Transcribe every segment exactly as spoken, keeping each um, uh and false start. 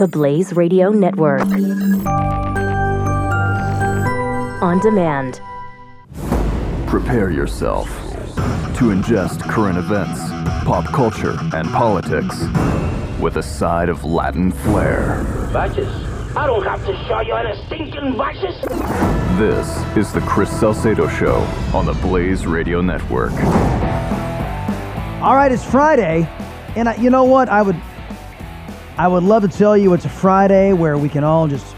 The Blaze Radio Network. On demand. Prepare yourself to ingest current events, pop culture, and politics with a side of Latin flair. Vices? I don't have to show you any stinking vices. This is the Chris Salcedo Show on the Blaze Radio Network. All right, it's Friday, and I, you know what? I would, I would love to tell you it's a Friday where we can all just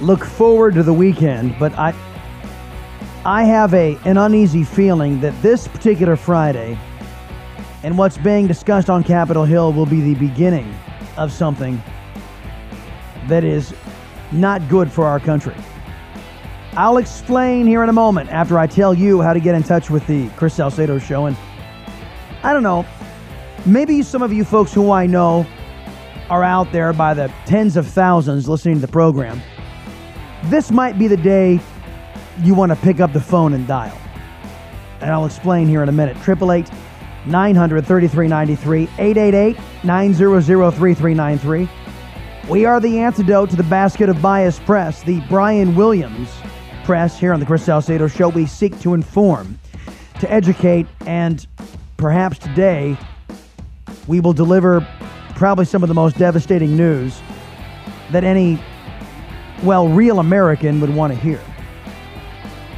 look forward to the weekend, but I, I have a an uneasy feeling that this particular Friday and what's being discussed on Capitol Hill will be the beginning of something that is not good for our country. I'll explain here in a moment after I tell you how to get in touch with the Chris Salcedo Show. And I don't know, maybe some of you folks who I know are out there by the tens of thousands listening to the program. This might be the day you want to pick up the phone and dial. And I'll explain here in a minute. eight eight eight, nine hundred, thirty-three ninety-three, eight eight eight, nine hundred, thirty-three ninety-three. We are the antidote to the basket of bias press, the Brian Williams press here on the Chris Salcedo Show. We seek to inform, to educate, and perhaps today we will deliver probably some of the most devastating news that any, well, real American would want to hear.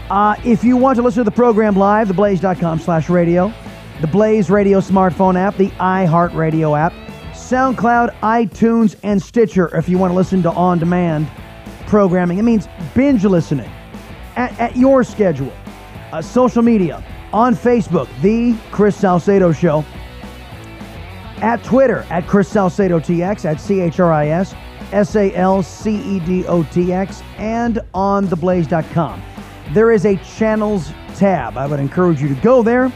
Uh, if you want to listen to the program live, the blaze dot com slash radio, the Blaze Radio smartphone app, the iHeartRadio app, SoundCloud, iTunes, and Stitcher if you want to listen to on-demand programming. It means binge listening at, at your schedule. Uh, social media, on Facebook, The Chris Salcedo Show, at Twitter, at Chris Salcedo T X, at C H R I S, S A L C E D O T X, and on the blaze dot com. There is a channels tab. I would encourage you to go there,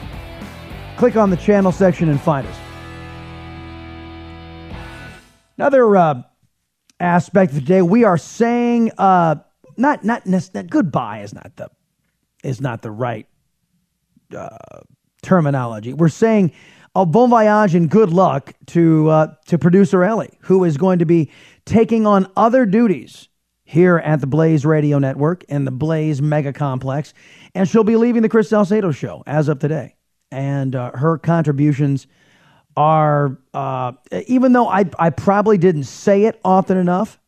click on the channel section, and find us. Another uh, aspect of the day, we are saying uh, not not, not goodbye is not the is not the right uh, terminology. We're saying a bon voyage and good luck to uh, to producer Ellie, who is going to be taking on other duties here at the Blaze Radio Network and the Blaze Mega Complex, and she'll be leaving the Chris Salcedo Show as of today. And uh, her contributions are, uh, even though I, I probably didn't say it often enough,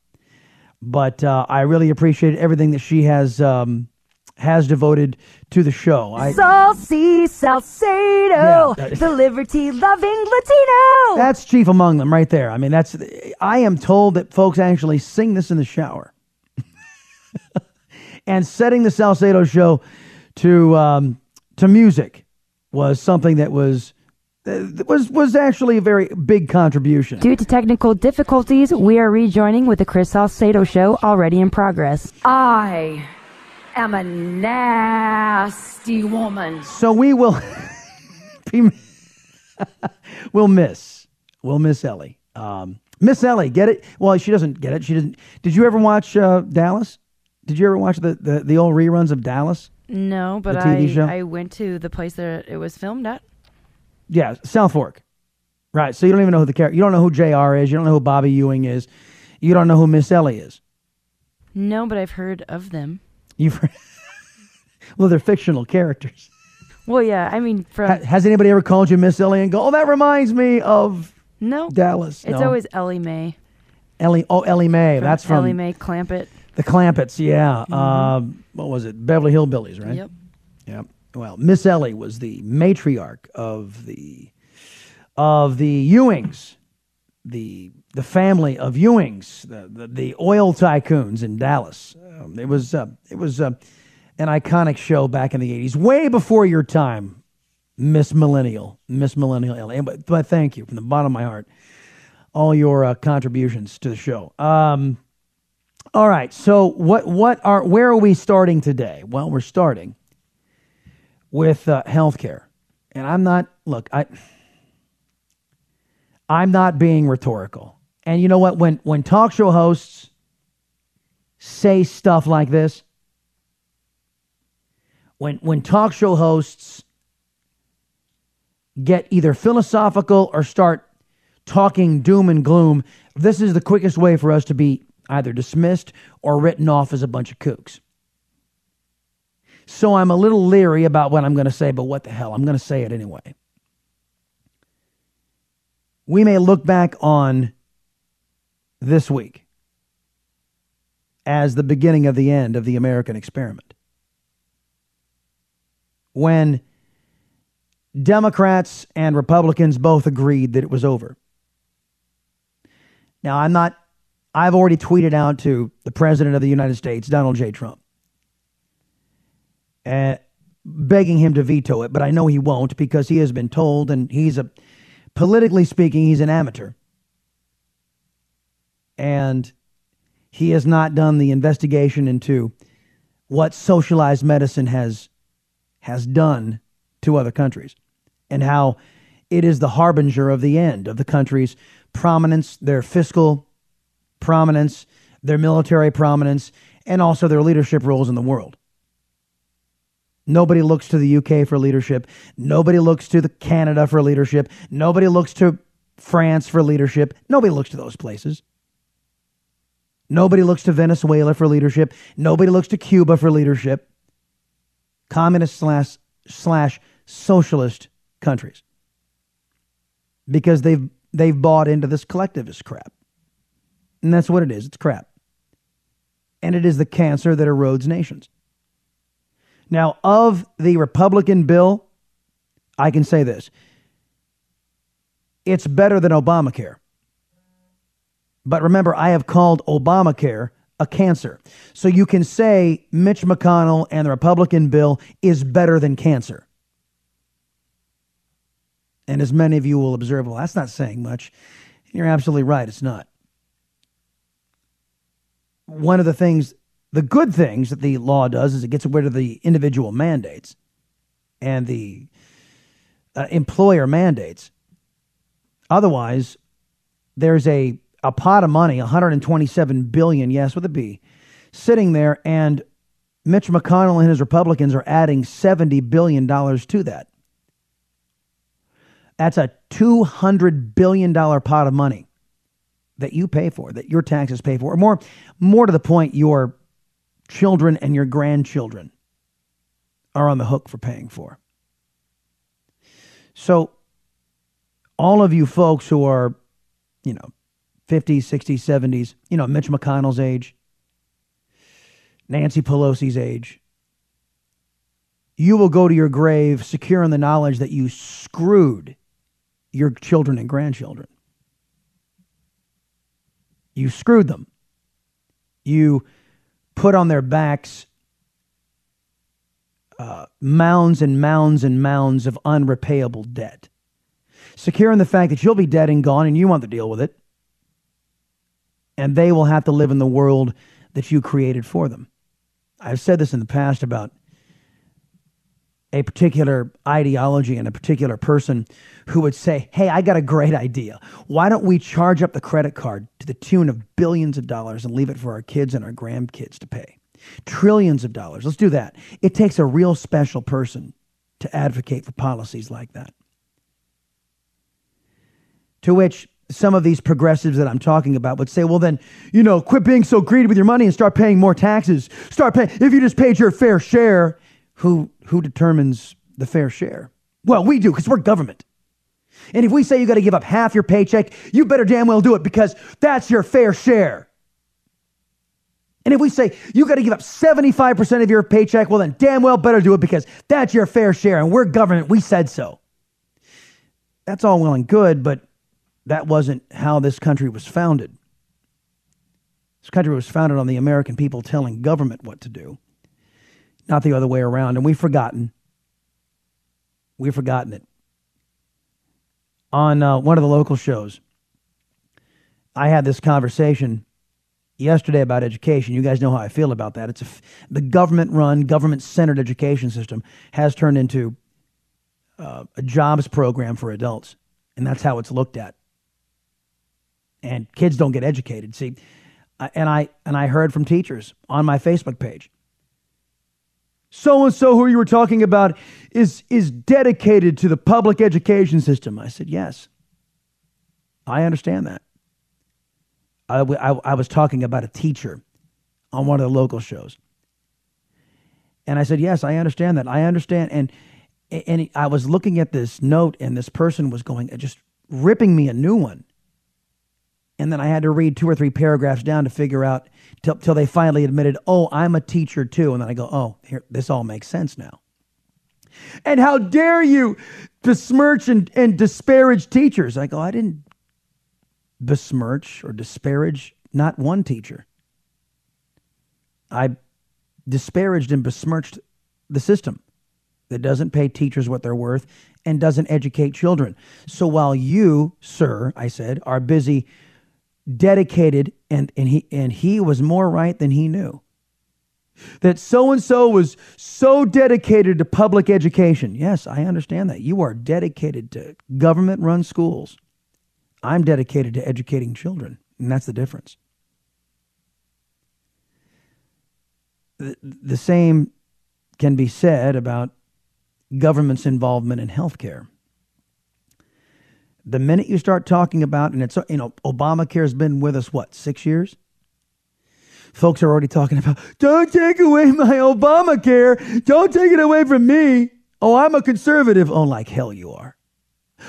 but uh, I really appreciate everything that she has um, has devoted to the show. I, Salcy Salcedo, yeah, the liberty-loving Latino. That's chief among them right there. I mean, that's. I am told that folks actually sing this in the shower. And setting the Salcedo Show to um, to music was something that was uh, was was actually a very big contribution. Due to technical difficulties, we are rejoining with the Chris Salcedo Show already in progress. I am a nasty woman. So we will be, we'll miss we'll miss Ellie. Um, Miss Ellie, get it? Well, she doesn't get it. She doesn't. Did you ever watch uh, Dallas? Did you ever watch the, the, the old reruns of Dallas? No, but I, I went to the place that it was filmed at. Yeah, South Fork. Right, so you don't even know who the character... You don't know who J R is. You don't know who Bobby Ewing is. You don't know who Miss Ellie is. No, but I've heard of them. You've heard... Well, they're fictional characters. Well, yeah, I mean... From... Ha- has anybody ever called you Miss Ellie and go, oh, that reminds me of... No. Dallas. It's no. Always Ellie Mae. Ellie, oh, Ellie Mae. From That's from... Ellie Mae Clampett. The Clampetts, yeah. Mm-hmm. Uh, what was it? Beverly Hillbillies, right? Yep. Yep. Well, Miss Ellie was the matriarch of the of the Ewings, the the family of Ewings, the the, the oil tycoons in Dallas. Um, it was uh, it was uh, an iconic show back in the eighties, way before your time, Miss Millennial, Miss Millennial Ellie. But, but thank you from the bottom of my heart, all your uh, contributions to the show. Um, All right, so what what are where are we starting today? Well, we're starting with uh, healthcare, and I'm not look I I'm not being rhetorical. And you know what? When when talk show hosts say stuff like this, when when talk show hosts get either philosophical or start talking doom and gloom, this is the quickest way for us to be either dismissed or written off as a bunch of kooks. So I'm a little leery about what I'm going to say, but what the hell, I'm going to say it anyway. We may look back on this week as the beginning of the end of the American experiment, when Democrats and Republicans both agreed that it was over. Now, I'm not, I've already tweeted out to the President of the United States, Donald J. Trump, uh, begging him to veto it, but I know he won't because he has been told, and he's a, politically speaking, he's an amateur. And he has not done the investigation into what socialized medicine has has done to other countries and how it is the harbinger of the end of the country's prominence, their fiscal prominence, their military prominence, and also their leadership roles in the world. Nobody looks to the U K for leadership. Nobody looks to the Canada for leadership. Nobody looks to France for leadership. Nobody looks to those places. Nobody looks to Venezuela for leadership. Nobody looks to Cuba for leadership. Communist slash, slash socialist countries. Because they've, they've bought into this collectivist crap. And that's what it is. It's crap. And it is the cancer that erodes nations. Now, of the Republican bill, I can say this. It's better than Obamacare. But remember, I have called Obamacare a cancer. So you can say Mitch McConnell and the Republican bill is better than cancer. And as many of you will observe, well, that's not saying much. You're absolutely right, it's not. One of the things... The good things that the law does is it gets rid of the individual mandates and the uh, employer mandates. Otherwise, there's a, a pot of money, one hundred twenty-seven billion dollars, yes, with a B, sitting there, and Mitch McConnell and his Republicans are adding seventy billion dollars to that. That's a two hundred billion dollars pot of money that you pay for, that your taxes pay for, or more, more to the point, your children and your grandchildren are on the hook for paying for. So all of you folks who are, you know, fifties, sixties, seventies, you know, Mitch McConnell's age, Nancy Pelosi's age, you will go to your grave secure in the knowledge that you screwed your children and grandchildren. You screwed them. You put on their backs uh, mounds and mounds and mounds of unrepayable debt. Secure in the fact that you'll be dead and gone and you want to deal with it. And they will have to live in the world that you created for them. I've said this in the past about a particular ideology and a particular person who would say, hey, I got a great idea. Why don't we charge up the credit card to the tune of billions of dollars and leave it for our kids and our grandkids to pay? Trillions of dollars. Let's do that. It takes a real special person to advocate for policies like that. To which some of these progressives that I'm talking about would say, well, then, you know, quit being so greedy with your money and start paying more taxes. Start paying, if you just paid your fair share. Who who determines the fair share? Well, we do, because we're government. And if we say you got to give up half your paycheck, you better damn well do it, because that's your fair share. And if we say you got to give up seventy-five percent of your paycheck, well, then damn well better do it, because that's your fair share, and we're government, we said so. That's all well and good, but that wasn't how this country was founded. This country was founded on the American people telling government what to do. Not the other way around. And we've forgotten. We've forgotten it. On uh, one of the local shows, I had this conversation yesterday about education. You guys know how I feel about that. It's a f- the government-run, government-centered education system has turned into uh, a jobs program for adults. And that's how it's looked at. And kids don't get educated. See, I, and I and I heard from teachers on my Facebook page. So-and-so who you were talking about is is dedicated to the public education system. I said, yes. I understand that. I, I, I was talking about a teacher on one of the local shows. And I said, yes, I understand that. I understand. And and I was looking at this note, and this person was going, just ripping me a new one. And then I had to read two or three paragraphs down to figure out, till, till they finally admitted, oh, I'm a teacher too. And then I go, oh, here, this all makes sense now. And how dare you besmirch and, and disparage teachers? I go, I didn't besmirch or disparage not one teacher. I disparaged and besmirched the system that doesn't pay teachers what they're worth and doesn't educate children. So while you, sir, I said, are busy, dedicated, and, and he and he was more right than he knew, that so-and-so was so dedicated to public education. Yes, I understand that. You are dedicated to government-run schools. I'm dedicated to educating children, and that's the difference. The, the same can be said about government's involvement in healthcare. The minute you start talking about, and it's, you know, Obamacare has been with us, what, six years? Folks are already talking about, don't take away my Obamacare. Don't take it away from me. Oh, I'm a conservative. Oh, like hell you are.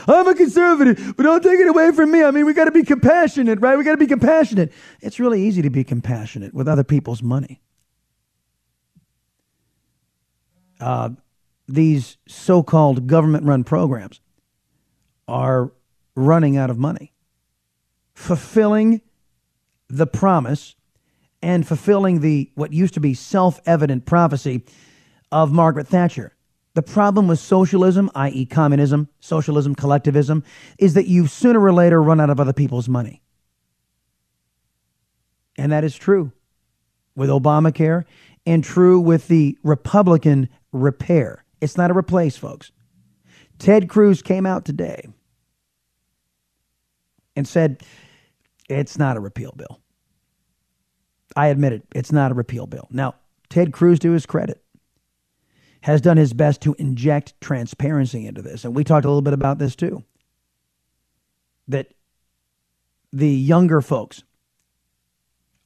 I'm a conservative, but don't take it away from me. I mean, we got to be compassionate, right? We got to be compassionate. It's really easy to be compassionate with other people's money. Uh, these so-called government-run programs are running out of money. Fulfilling the promise and fulfilling the what used to be self-evident prophecy of Margaret Thatcher. The problem with socialism, that is communism, socialism, collectivism, is that you sooner or later run out of other people's money. And that is true with Obamacare and true with the Republican repair. It's not a replace, folks. Ted Cruz came out today and said, it's not a repeal bill. I admit it, it's not a repeal bill. Now, Ted Cruz, to his credit, has done his best to inject transparency into this. And we talked a little bit about this too, that the younger folks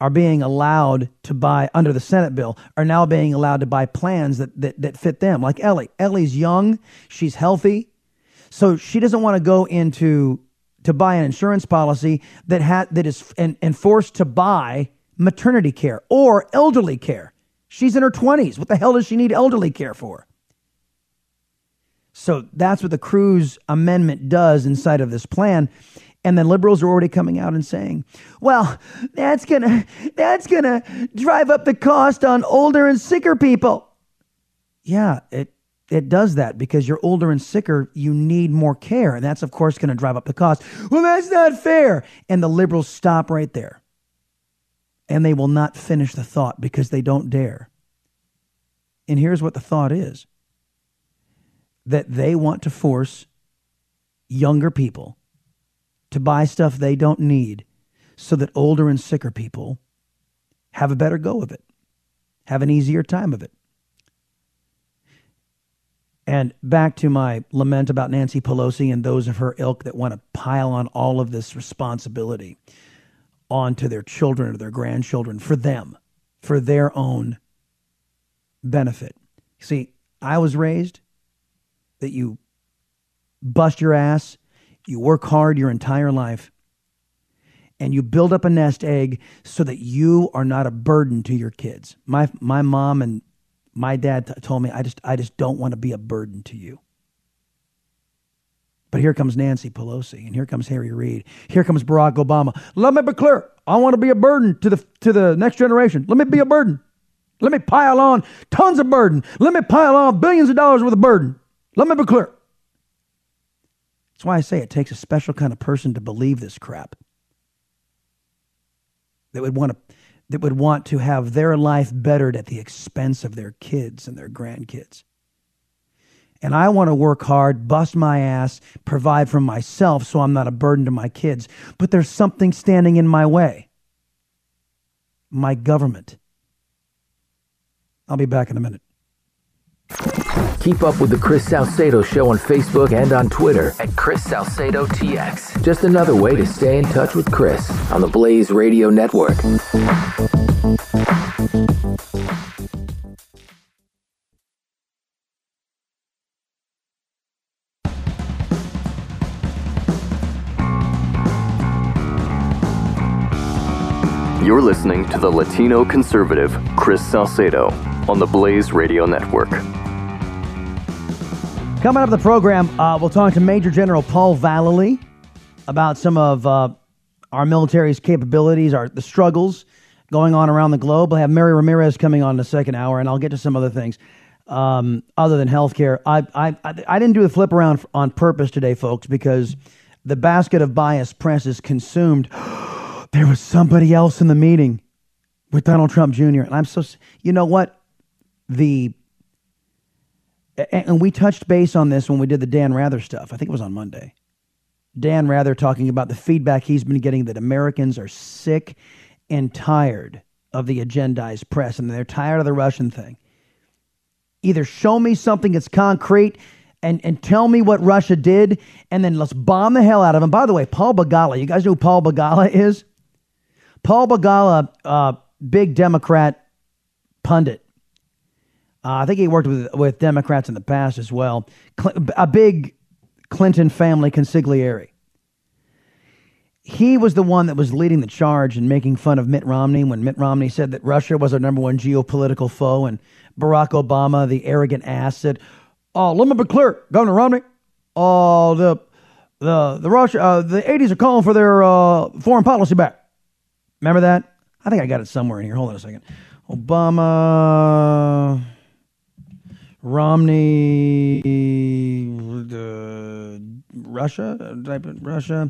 are being allowed to buy, under the Senate bill, are now being allowed to buy plans that that, that fit them, like Ellie. Ellie's young, she's healthy, so she doesn't want to go into, to buy an insurance policy that, ha- that is and, and forced to buy maternity care or elderly care. She's in her twenties. What the hell does she need elderly care for? So that's what the Cruz amendment does inside of this plan. And then liberals are already coming out and saying, well, that's gonna, that's gonna drive up the cost on older and sicker people. Yeah, it, it does that because you're older and sicker, you need more care. And that's, of course, going to drive up the cost. Well, that's not fair. And the liberals stop right there. And they will not finish the thought because they don't dare. And here's what the thought is. That they want to force younger people to buy stuff they don't need so that older and sicker people have a better go of it, have an easier time of it. And back to my lament about Nancy Pelosi and those of her ilk that want to pile on all of this responsibility onto their children or their grandchildren for them, for their own benefit. See, I was raised that you bust your ass, you work hard your entire life, and you build up a nest egg so that you are not a burden to your kids. My my mom and my dad t- told me, I just I just don't want to be a burden to you. But here comes Nancy Pelosi, and here comes Harry Reid. Here comes Barack Obama. Let me be clear. I want to be a burden to the to the next generation. Let me be a burden. Let me pile on tons of burden. Let me pile on billions of dollars worth of burden. Let me be clear. That's why I say it takes a special kind of person to believe this crap. That would want to, that would want to have their life bettered at the expense of their kids and their grandkids. And I want to work hard, bust my ass, provide for myself so I'm not a burden to my kids. But there's something standing in my way. My government. I'll be back in a minute. Keep up with The Chris Salcedo Show on Facebook and on Twitter at Chris Salcedo T X. Just another way to stay in touch with Chris on the Blaze Radio Network. You're listening to the Latino conservative Chris Salcedo on the Blaze Radio Network. Coming up in the program, uh, we'll talk to Major General Paul Vallely about some of uh, our military's capabilities, our the struggles going on around the globe. We'll have Mary Ramirez coming on in the second hour, and I'll get to some other things um, other than healthcare. I, I I didn't do the flip around on purpose today, folks, because the basket of biased press is consumed. There was somebody else in the meeting with Donald Trump Junior And I'm so, you know what? The And we touched base on this when we did the Dan Rather stuff. I think it was on Monday. Dan Rather talking about the feedback he's been getting that Americans are sick and tired of the agendized press, and they're tired of the Russian thing. Either show me something that's concrete and, and tell me what Russia did, and then let's bomb the hell out of them. By the way, Paul Begala, you guys know who Paul Begala is? Paul Begala, uh, big Democrat pundit. Uh, I think he worked with with Democrats in the past as well. Cl- a big Clinton family consigliere. He was the one that was leading the charge and making fun of Mitt Romney when Mitt Romney said that Russia was our number one geopolitical foe, and Barack Obama, the arrogant ass, said, "Oh, let me be clear, Governor Romney. Oh, the the the Russia uh, the eighties are calling for their uh, foreign policy back." Remember that? I think I got it somewhere in here. Hold on a second. Obama. Romney, uh, Russia, type of Russia.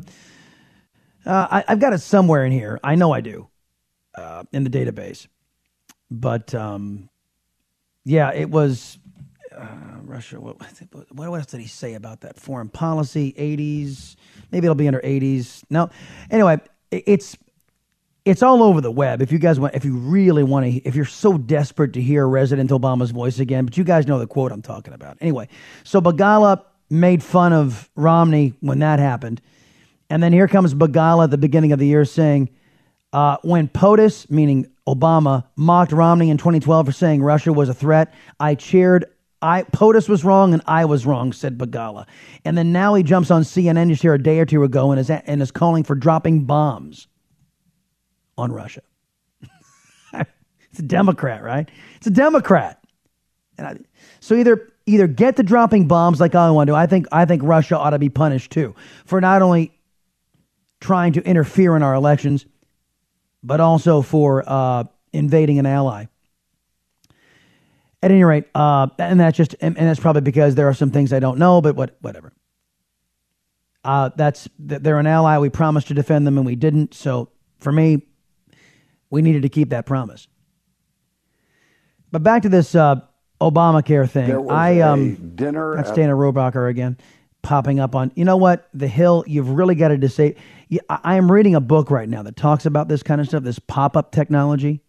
Uh, I, I've got it somewhere in here. I know I do uh, in the database. But um, yeah, it was uh, Russia. What, what else did he say about that? Foreign policy, eighties. Maybe it'll be under eighties. No. Anyway, it's it's all over the web. If you guys want, if you really want to, if you're so desperate to hear President Obama's voice again, but you guys know the quote I'm talking about. Anyway, so Begala made fun of Romney when that happened. And then here comes Begala at the beginning of the year saying, uh, when POTUS, meaning Obama, mocked Romney in twenty twelve for saying Russia was a threat, I cheered. I POTUS was wrong and I was wrong, said Begala. And then now he jumps on C N N just here a day or two ago and is, and is calling for dropping bombs on Russia. It's a Democrat, right? It's a Democrat. And I, so either either get to dropping bombs like I want to. I think I think Russia ought to be punished too for not only trying to interfere in our elections, but also for uh, invading an ally. At any rate, uh, and that's just and, and that's probably because there are some things I don't know, but what whatever. Uh, that's they're an ally. We promised to defend them and we didn't. So for me, we needed to keep that promise. But back to this uh, Obamacare thing. There was I um, a dinner. That's Dana Rohrabacher again, popping up on. You know what? The Hill. You've really got to decide. I am reading a book right now that talks about this kind of stuff, this pop-up technology,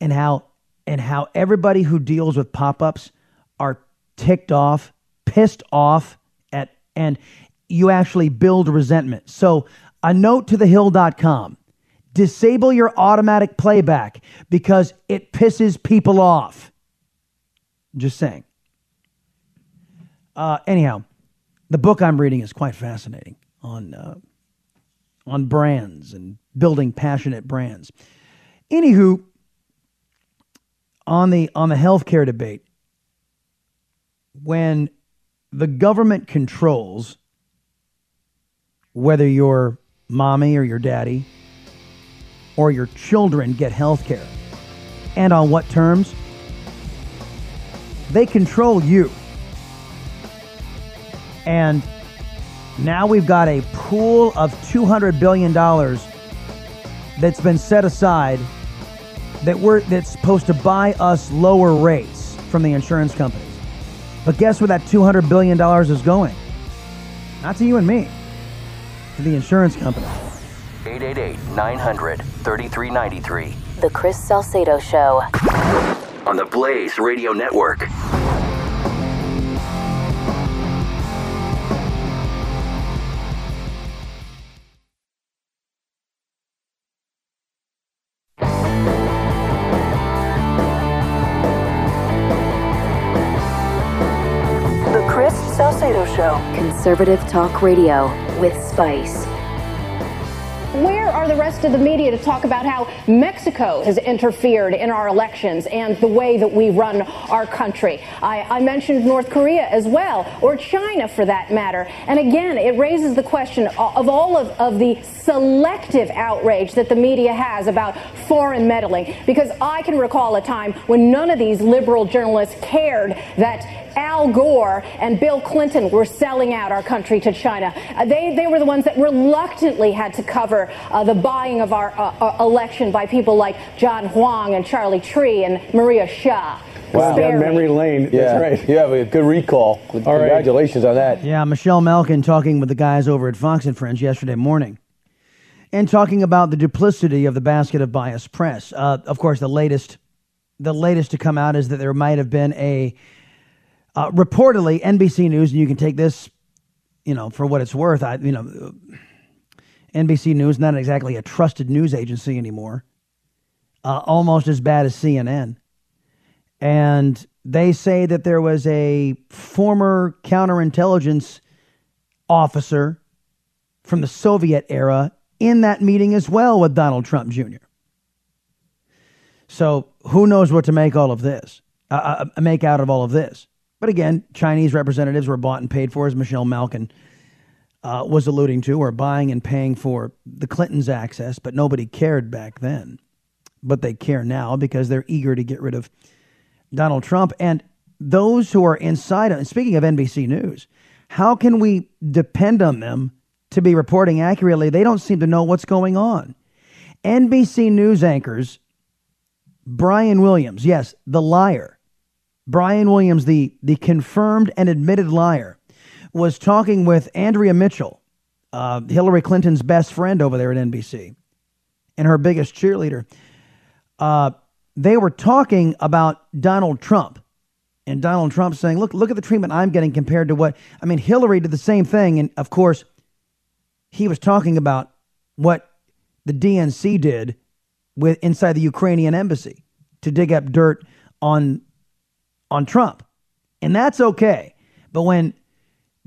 and how and how everybody who deals with pop-ups are ticked off, pissed off at, and you actually build resentment. So a note to the hill dot com. Disable your automatic playback because it pisses people off. Just saying. Uh, anyhow, the book I'm reading is quite fascinating on uh, on brands and building passionate brands. Anywho, on the on the healthcare debate, when the government controls whether your mommy or your daddy or your children get health care, and on what terms? They control you. And now we've got a pool of two hundred billion dollars that's been set aside that we're that's supposed to buy us lower rates from the insurance companies. But guess where that two hundred billion dollars is going? Not to you and me, to the insurance companies. eight eight eight, nine hundred, thirty-three ninety-three. The Chris Salcedo Show. On the Blaze Radio Network. Salcedo Show. Conservative talk radio with spice. Where are the rest of the media to talk about how Mexico has interfered in our elections and the way that we run our country? I, I mentioned North Korea as well, or China for that matter. And again, it raises the question of all of, of the selective outrage that the media has about foreign meddling. Because I can recall a time when none of these liberal journalists cared that Al Gore and Bill Clinton were selling out our country to China. Uh, they, they were the ones that reluctantly had to cover uh, the buying of our uh, election by people like John Huang and Charlie Tree and Maria Shah. Wow, down memory lane. Yeah, that's right. You have a good recall. All Congratulations right. on that. Yeah, Michelle Malkin talking with the guys over at Fox and Friends yesterday morning and talking about the duplicity of the basket of biased press. Uh, of course, the latest, the latest to come out is that there might have been a Uh, reportedly, N B C News, and you can take this, you know, for what it's worth. I, you know, N B C News not exactly a trusted news agency anymore. Uh, almost as bad as C N N, and they say that there was a former counterintelligence officer from the Soviet era in that meeting as well with Donald Trump Junior So who knows what to make all of this? Uh, make out of all of this? But again, Chinese representatives were bought and paid for, as Michelle Malkin uh, was alluding to, or buying and paying for the Clintons' access, but nobody cared back then. But they care now because they're eager to get rid of Donald Trump. And those who are inside, and speaking of N B C News, how can we depend on them to be reporting accurately? They don't seem to know what's going on. N B C News anchors, Brian Williams, yes, the liar, Brian Williams, the, the confirmed and admitted liar, was talking with Andrea Mitchell, uh, Hillary Clinton's best friend over there at N B C, and her biggest cheerleader. Uh, they were talking about Donald Trump, and Donald Trump saying, look, look at the treatment I'm getting compared to what, I mean, Hillary did the same thing. And of course, he was talking about what the D N C did with inside the Ukrainian embassy to dig up dirt on on Trump. And that's okay. But when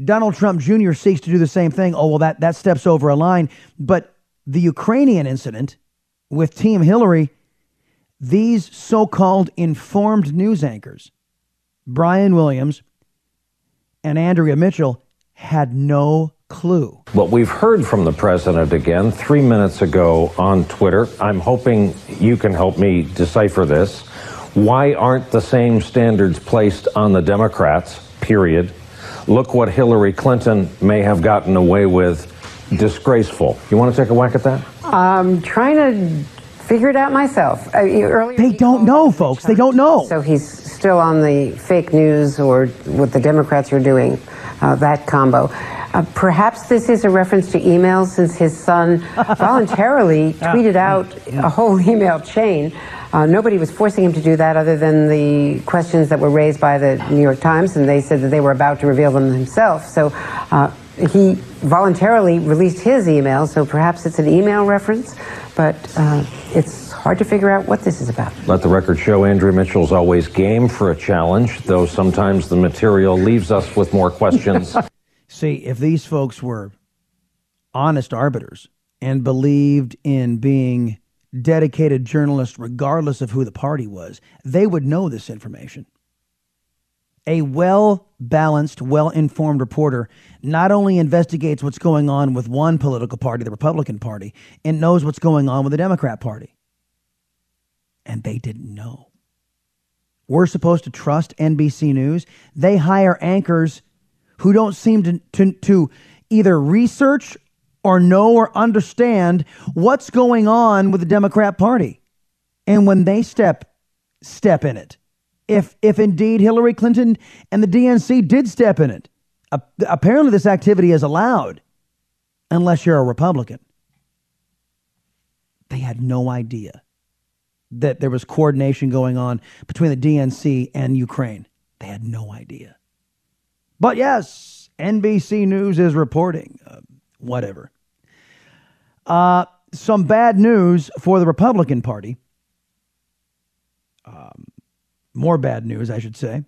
Donald Trump Junior seeks to do the same thing, oh, well, that, that steps over a line. But the Ukrainian incident with Team Hillary, these so-called informed news anchors, Brian Williams and Andrea Mitchell, had no clue. What we've heard from the president again three minutes ago on Twitter, I'm hoping you can help me decipher this. Why aren't the same standards placed on the Democrats, period? Look what Hillary Clinton may have gotten away with. Disgraceful. You want to take a whack at that? I'm trying to figure it out myself. I mean, earlier they don't know, folks. They don't know. So he's still on the fake news or what the Democrats are doing, uh, that combo. Uh, perhaps this is a reference to emails, since his son voluntarily tweeted out a whole email chain. Uh, nobody was forcing him to do that other than the questions that were raised by the New York Times, and they said that they were about to reveal them himself. So uh, he voluntarily released his email, so perhaps it's an email reference, but uh, it's hard to figure out what this is about. Let the record show Andrea Mitchell's always game for a challenge, though sometimes the material leaves us with more questions. See, if these folks were honest arbiters and believed in being dedicated journalists, regardless of who the party was, they would know this information. A well-balanced, well-informed reporter not only investigates what's going on with one political party, the Republican Party, and knows what's going on with the Democrat Party. And they didn't know. We're supposed to trust N B C News. They hire anchors who don't seem to, to, to either research or know or understand what's going on with the Democrat Party. And when they step step in it, if if indeed Hillary Clinton and the D N C did step in it, uh, apparently this activity is allowed unless you're a Republican. They had no idea that there was coordination going on between the D N C and Ukraine. They had no idea. But yes, N B C News is reporting. Uh, Whatever. Uh, some bad news for the Republican Party. Um, more bad news, I should say.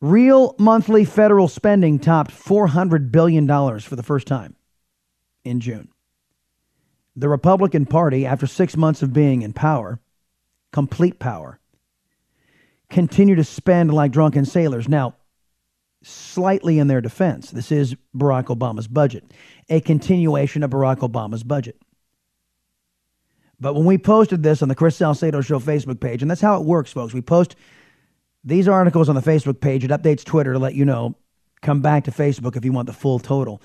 Real monthly federal spending topped four hundred billion dollars for the first time in June. The Republican Party, after six months of being in power, complete power, continue to spend like drunken sailors. Now, slightly in their defense, this is Barack Obama's budget, a continuation of Barack Obama's budget. But when we posted this on the Chris Salcedo Show Facebook page, and that's how it works, folks. We post these articles on the Facebook page. It updates Twitter to let you know. Come back to Facebook if you want the full total.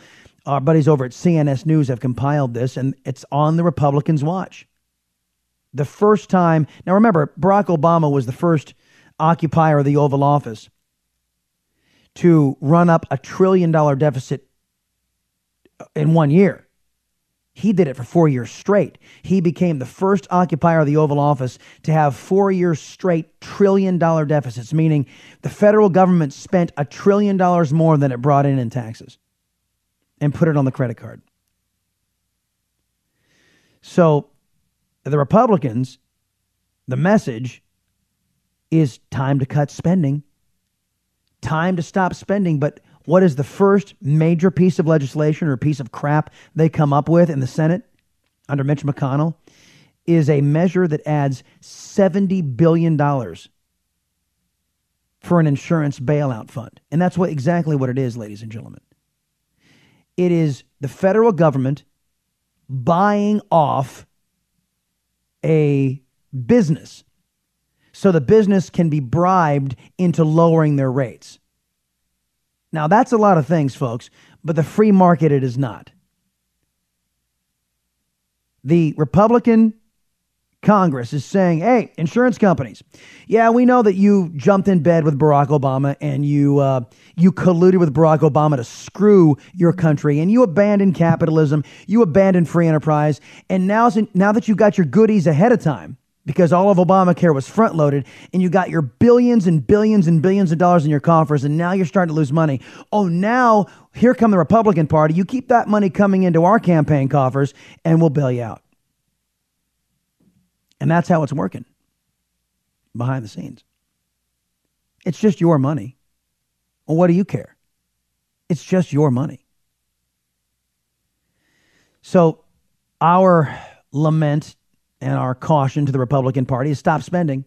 Our buddies over at C N N News have compiled this, and it's on the Republicans' watch. The first time... Now, remember, Barack Obama was the first occupier of the Oval Office to run up a trillion-dollar deficit in one year. He did it for four years straight. He became the first occupier of the Oval Office to have four years straight trillion-dollar deficits, meaning the federal government spent a trillion dollars more than it brought in in taxes and put it on the credit card. So the Republicans, the message is time to cut spending, time to stop spending, but what is the first major piece of legislation or piece of crap they come up with in the Senate under Mitch McConnell is a measure that adds seventy billion dollars for an insurance bailout fund. And that's what exactly what it is, ladies and gentlemen. It is the federal government buying off a business so the business can be bribed into lowering their rates. Now, that's a lot of things, folks, but the free market, it is not. The Republican Congress is saying, hey, insurance companies, yeah, we know that you jumped in bed with Barack Obama and you uh, you colluded with Barack Obama to screw your country and you abandoned capitalism, you abandoned free enterprise, and now, now that you got your goodies ahead of time, because all of Obamacare was front-loaded, and you got your billions and billions and billions of dollars in your coffers, and now you're starting to lose money. Oh, now, here come the Republican Party. You keep that money coming into our campaign coffers, and we'll bail you out. And that's how it's working behind the scenes. It's just your money. Well, what do you care? It's just your money. So our lament and our caution to the Republican Party is stop spending.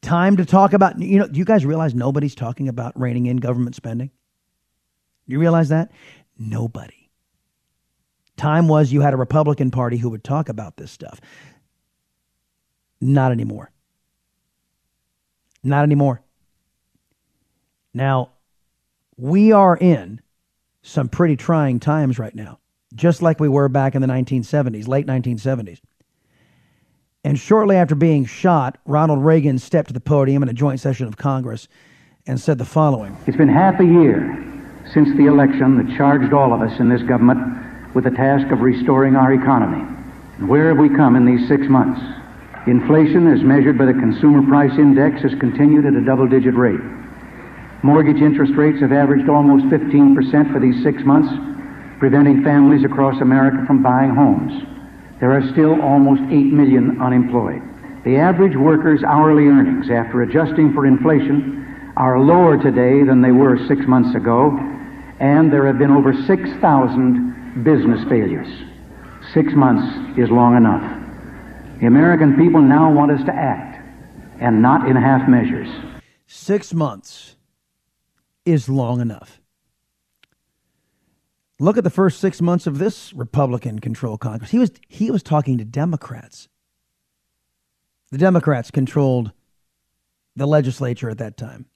Time to talk about, you know, do you guys realize nobody's talking about reining in government spending? Do you realize that? Nobody. Time was you had a Republican Party who would talk about this stuff. Not anymore. Not anymore. Now, we are in some pretty trying times right now, just like we were back in the nineteen seventies, late nineteen seventies. And shortly after being shot, Ronald Reagan stepped to the podium in a joint session of Congress and said the following. It's been half a year since the election that charged all of us in this government with the task of restoring our economy. And where have we come in these six months? Inflation, as measured by the Consumer Price Index, has continued at a double-digit rate. Mortgage interest rates have averaged almost fifteen percent for these six months, preventing families across America from buying homes. There are still almost eight million unemployed. The average worker's hourly earnings, after adjusting for inflation, are lower today than they were six months ago, and there have been over six thousand business failures. Six months is long enough. The American people now want us to act, and not in half measures. Six months is long enough. Look at the first six months of this Republican-controlled Congress. He was he was talking to Democrats. The Democrats controlled the legislature at that time.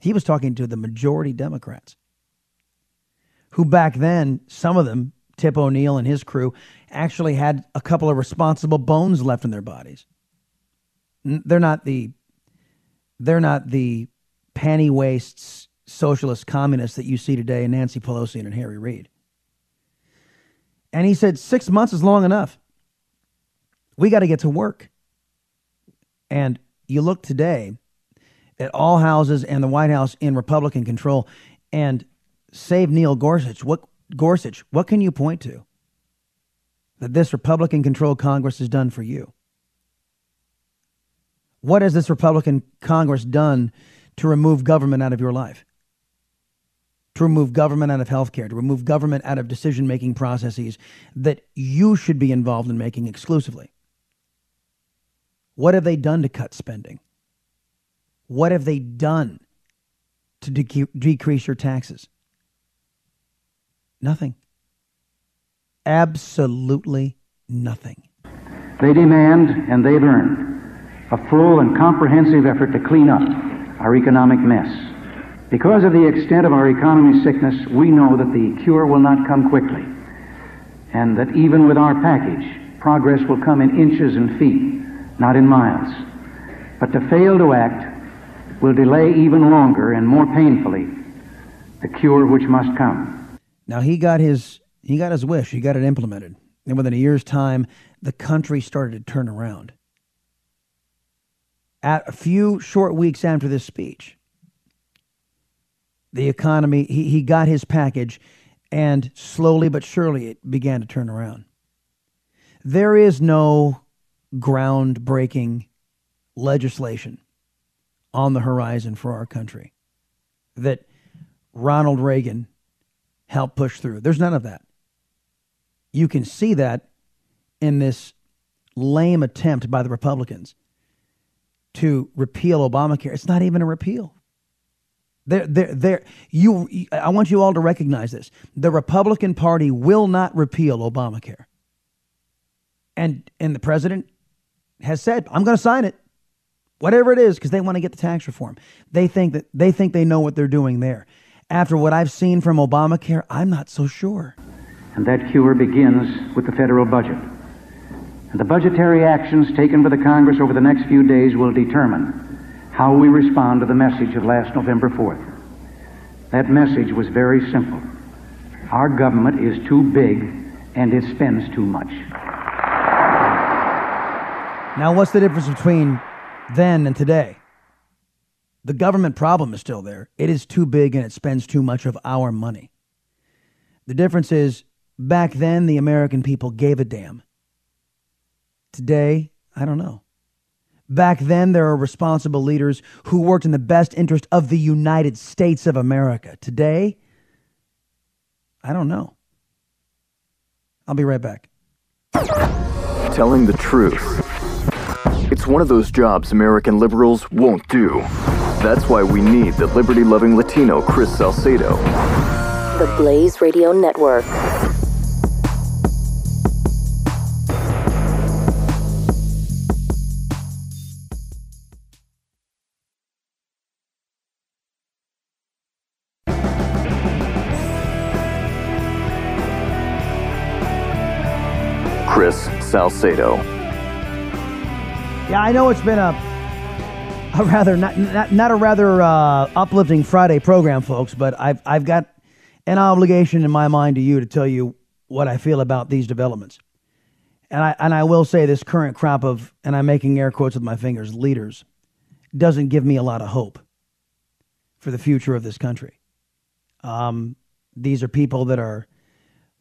He was talking to the majority Democrats, who back then, some of them, Tip O'Neill and his crew, actually had a couple of responsible bones left in their bodies. They're not the they're not the panty waists, socialist communists that you see today in Nancy Pelosi and in Harry Reid. And he said, six months is long enough. We got to get to work. And you look today at all houses and the White House in Republican control, and save Neil Gorsuch, what Gorsuch, what can you point to that this Republican-controlled Congress has done for you? What has this Republican Congress done to remove government out of your life? to remove government out of healthcare, to remove government out of decision-making processes that you should be involved in making exclusively. What have they done to cut spending? What have they done to de- decrease your taxes? Nothing. Absolutely nothing. They demand, and they've earned, a full and comprehensive effort to clean up our economic mess. Because of the extent of our economy's sickness, we know that the cure will not come quickly, and that even with our package, progress will come in inches and feet, not in miles. But to fail to act will delay even longer and more painfully the cure which must come. Now he got his he got his wish. He got it implemented, and within a year's time, the country started to turn around. At a few short weeks after this speech, the economy, he, he got his package, and slowly but surely it began to turn around. There is no groundbreaking legislation on the horizon for our country that Ronald Reagan helped push through. There's none of that. You can see that in this lame attempt by the Republicans to repeal Obamacare. It's not even a repeal. They're, they're, they're, you, I want you all to recognize this. The Republican Party will not repeal Obamacare. And, and the president has said, I'm going to sign it, whatever it is, because they want to get the tax reform. They think that they think they know what they're doing there. After what I've seen from Obamacare, I'm not so sure. And that cure begins with the federal budget. And the budgetary actions taken by the Congress over the next few days will determine how we respond to the message of last November fourth. That message was very simple. Our government is too big and it spends too much. Now, what's the difference between then and today? The government problem is still there. It is too big and it spends too much of our money. The difference is, back then, the American people gave a damn. Today, I don't know. Back then, there were responsible leaders who worked in the best interest of the United States of America. Today, I don't know. I'll be right back. Telling the truth. It's one of those jobs American liberals won't do. That's why we need the liberty-loving Latino Chris Salcedo. The Blaze Radio Network. Chris Salcedo. Yeah, I know it's been a, a rather not not, not a rather uh, uplifting Friday program, folks. But I've I've got an obligation in my mind to you to tell you what I feel about these developments, and I and I will say this current crop of, and I'm making air quotes with my fingers, leaders, doesn't give me a lot of hope for the future of this country. Um, these are people that are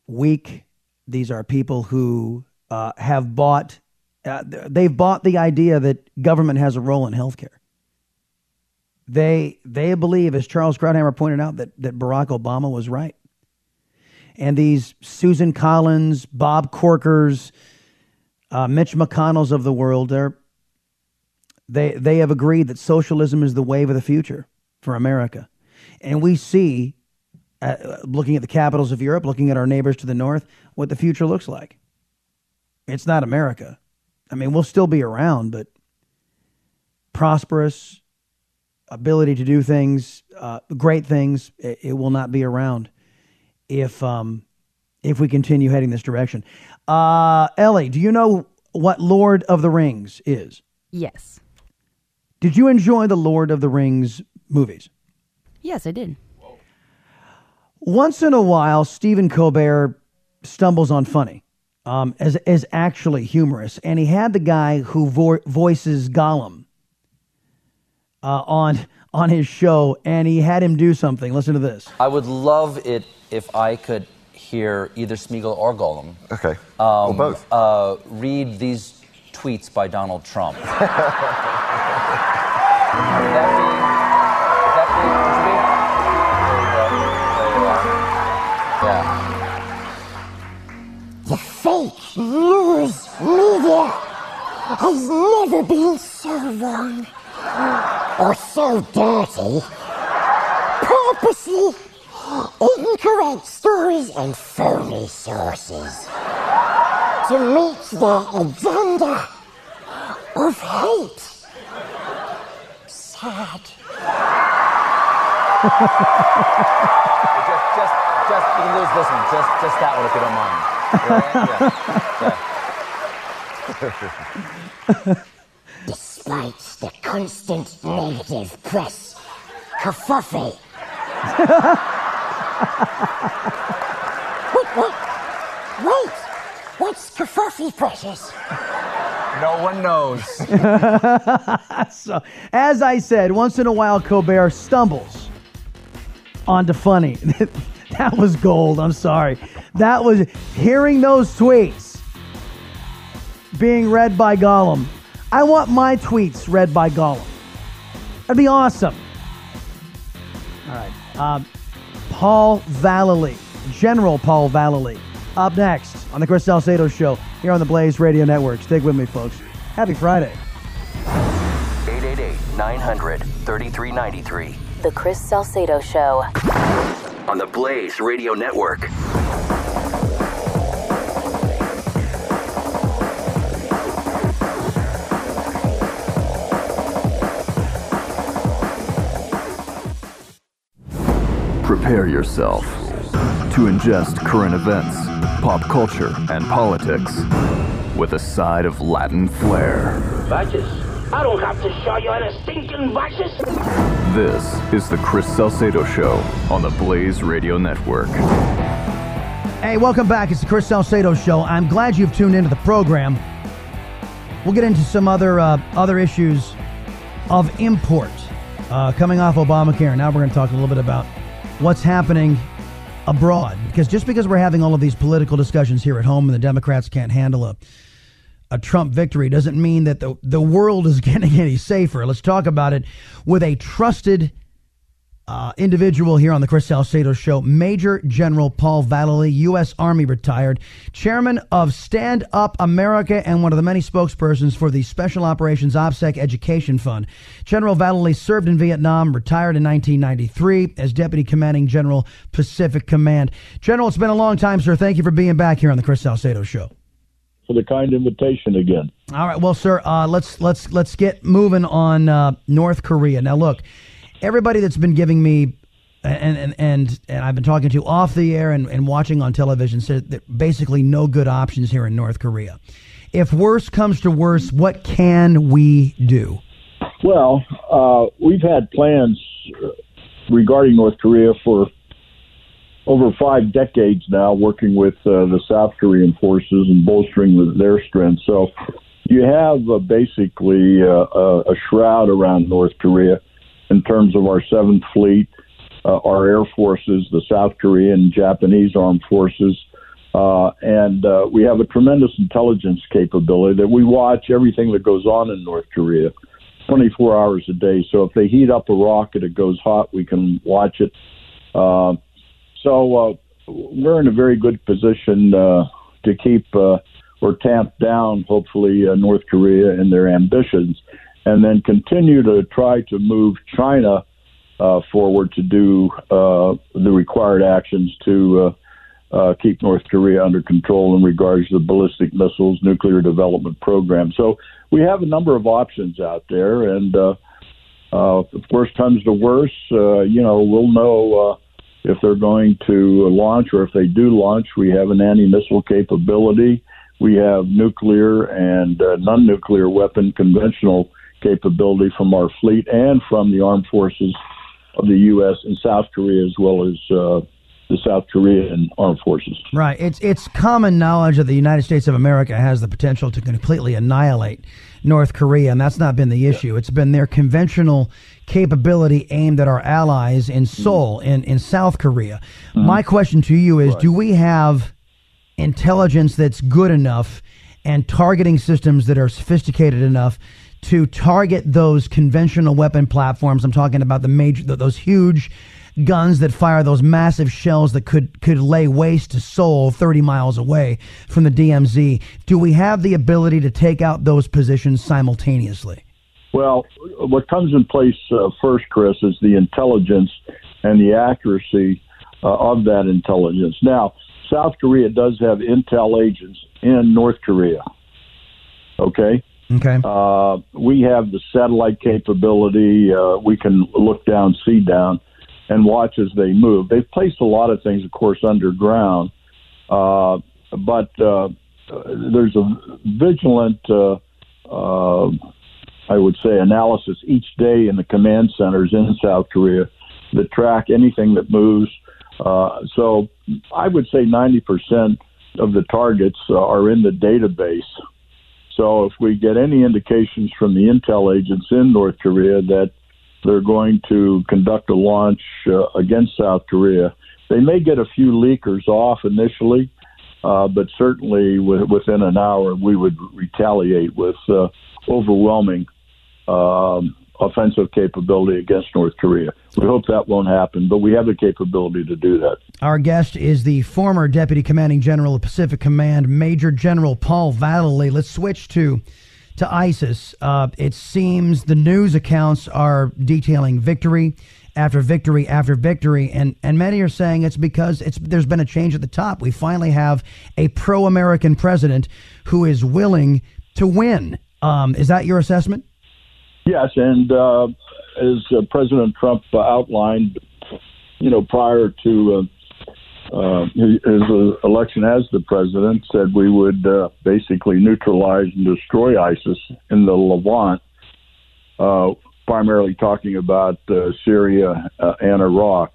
weak. These are people who uh, have bought, uh, they've bought the idea that government has a role in healthcare. They they believe, as Charles Krauthammer pointed out, that, that Barack Obama was right. And these Susan Collins, Bob Corkers, uh, Mitch McConnells of the world, are, they they have agreed that socialism is the wave of the future for America. And we see, Uh, looking at the capitals of Europe, looking at our neighbors to the north, what the future looks like. It's not America. I mean, we'll still be around, but prosperous, ability to do things, uh, great things, it, it will not be around if um, if we continue heading this direction. Uh, Ellie, do you know what Lord of the Rings is? Yes. Did you enjoy the Lord of the Rings movies? Yes, I did. Once in a while, Stephen Colbert stumbles on funny, um, as as actually humorous, and he had the guy who vo- voices Gollum uh, on on his show, and he had him do something. Listen to this. I would love it if I could hear either Smeagol or Gollum. Okay. Um, or both. Uh, read these tweets by Donald Trump. Would that be? Would that be? The fake news media has never been so wrong or so dirty. Purposely incorrect stories and phony sources to meet their agenda of hate. Sad. just, just, just, you can lose this one. Just, just that one if you don't mind. Yeah, yeah, yeah. Despite the constant negative press kerfuffle. wait, wait, wait. What's kerfuffle, precious? No one knows. So, as I said, once in a while, Colbert stumbles onto funny. That was gold. I'm sorry. That was hearing those tweets being read by Gollum. I want my tweets read by Gollum. That'd be awesome. All right. Um, Paul Vallely, General Paul Vallely, up next on the Chris Salcedo Show here on the Blaze Radio Network. Stick with me, folks. Happy Friday. eight eight eight, nine hundred, thirty-three ninety-three. The Chris Salcedo Show on the Blaze Radio Network. Prepare yourself to ingest current events, pop culture, and politics with a side of Latin flair. Vices? I don't have to show you any stinking vices. This is the Chris Salcedo Show on the Blaze Radio Network. Hey, welcome back. It's the Chris Salcedo Show. I'm glad you've tuned into the program. We'll get into some other uh, other issues of import uh, coming off Obamacare. Now we're going to talk a little bit about what's happening abroad, because just because we're having all of these political discussions here at home and the Democrats can't handle a, a Trump victory doesn't mean that the, the world is getting any safer. Let's talk about it with a trusted uh, individual here on the Chris Salcedo Show, Major General Paul Vallely, U S. Army retired, chairman of Stand Up America and one of the many spokespersons for the Special Operations OPSEC Education Fund. General Vallely served in Vietnam, retired in nineteen ninety-three as Deputy Commanding General, Pacific Command. General, it's been a long time, sir. Thank you for being back here on the Chris Salcedo Show. For the kind invitation again. All right. Well, sir, uh, let's let's let's get moving on uh, North Korea. Now, look, everybody that's been giving me and and and, and I've been talking to off the air and, and watching on television said that basically no good options here in North Korea. If worse comes to worse, what can we do? Well, uh, we've had plans regarding North Korea for over five decades now, working with uh, the South Korean forces and bolstering their strength. So you have uh, basically uh, a shroud around North Korea in terms of our seventh Fleet, uh, our Air Forces, the South Korean, Japanese armed forces. Uh, and uh, we have a tremendous intelligence capability that we watch everything that goes on in North Korea twenty-four hours a day. So if they heat up a rocket, it goes hot, we can watch it. Uh, so uh, we're in a very good position uh, to keep uh, or tamp down, hopefully, uh, North Korea and their ambitions, and then continue to try to move China uh, forward to do uh, the required actions to uh, uh, keep North Korea under control in regards to the ballistic missiles, nuclear development program. So we have a number of options out there. And uh, uh, if worst comes to worst, uh, you know, we'll know uh, if they're going to launch, or if they do launch, we have an anti-missile capability. We have nuclear and uh, non-nuclear weapon conventional capability from our fleet and from the armed forces of the U S and South Korea, as well as uh, the South Korean armed forces. Right. It's it's common knowledge that the United States of America has the potential to completely annihilate North Korea, and that's not been the issue. Yeah. It's been their conventional capability aimed at our allies in Seoul, mm-hmm. in, in South Korea. Mm-hmm. My question to you is, right. do we have intelligence that's good enough and targeting systems that are sophisticated enough to target those conventional weapon platforms? I'm talking about the major, those huge guns that fire those massive shells that could could lay waste to Seoul thirty miles away from the D M Z? Do we have the ability to take out those positions simultaneously? Well, what comes in place uh, first, Chris, is the intelligence and the accuracy uh, of that intelligence. Now, South Korea does have intel agents in North Korea. Okay? Okay. Uh, we have the satellite capability. Uh, we can look down, see down, and watch as they move. They've placed a lot of things, of course, underground. Uh, but uh, there's a vigilant... Uh, uh, I would say, analysis each day in the command centers in South Korea that track anything that moves. Uh, so I would say ninety percent of the targets uh, are in the database. So if we get any indications from the intel agents in North Korea that they're going to conduct a launch uh, against South Korea, they may get a few leakers off initially, uh, but certainly w- within an hour we would retaliate with uh, overwhelming um, offensive capability against North Korea. We hope that won't happen, but we have the capability to do that. Our guest is the former Deputy Commanding General of Pacific Command, Major General Paul Vallely. Let's switch to to ISIS. Uh, it seems the news accounts are detailing victory after victory after victory, and, and many are saying it's because it's there's been a change at the top. We finally have a pro-American president who is willing to win. Um, is that your assessment? Yes, and uh, as uh, President Trump uh, outlined, you know, prior to uh, uh, his uh, election as the president, said we would uh, basically neutralize and destroy ISIS in the Levant, uh, primarily talking about uh, Syria uh, and Iraq.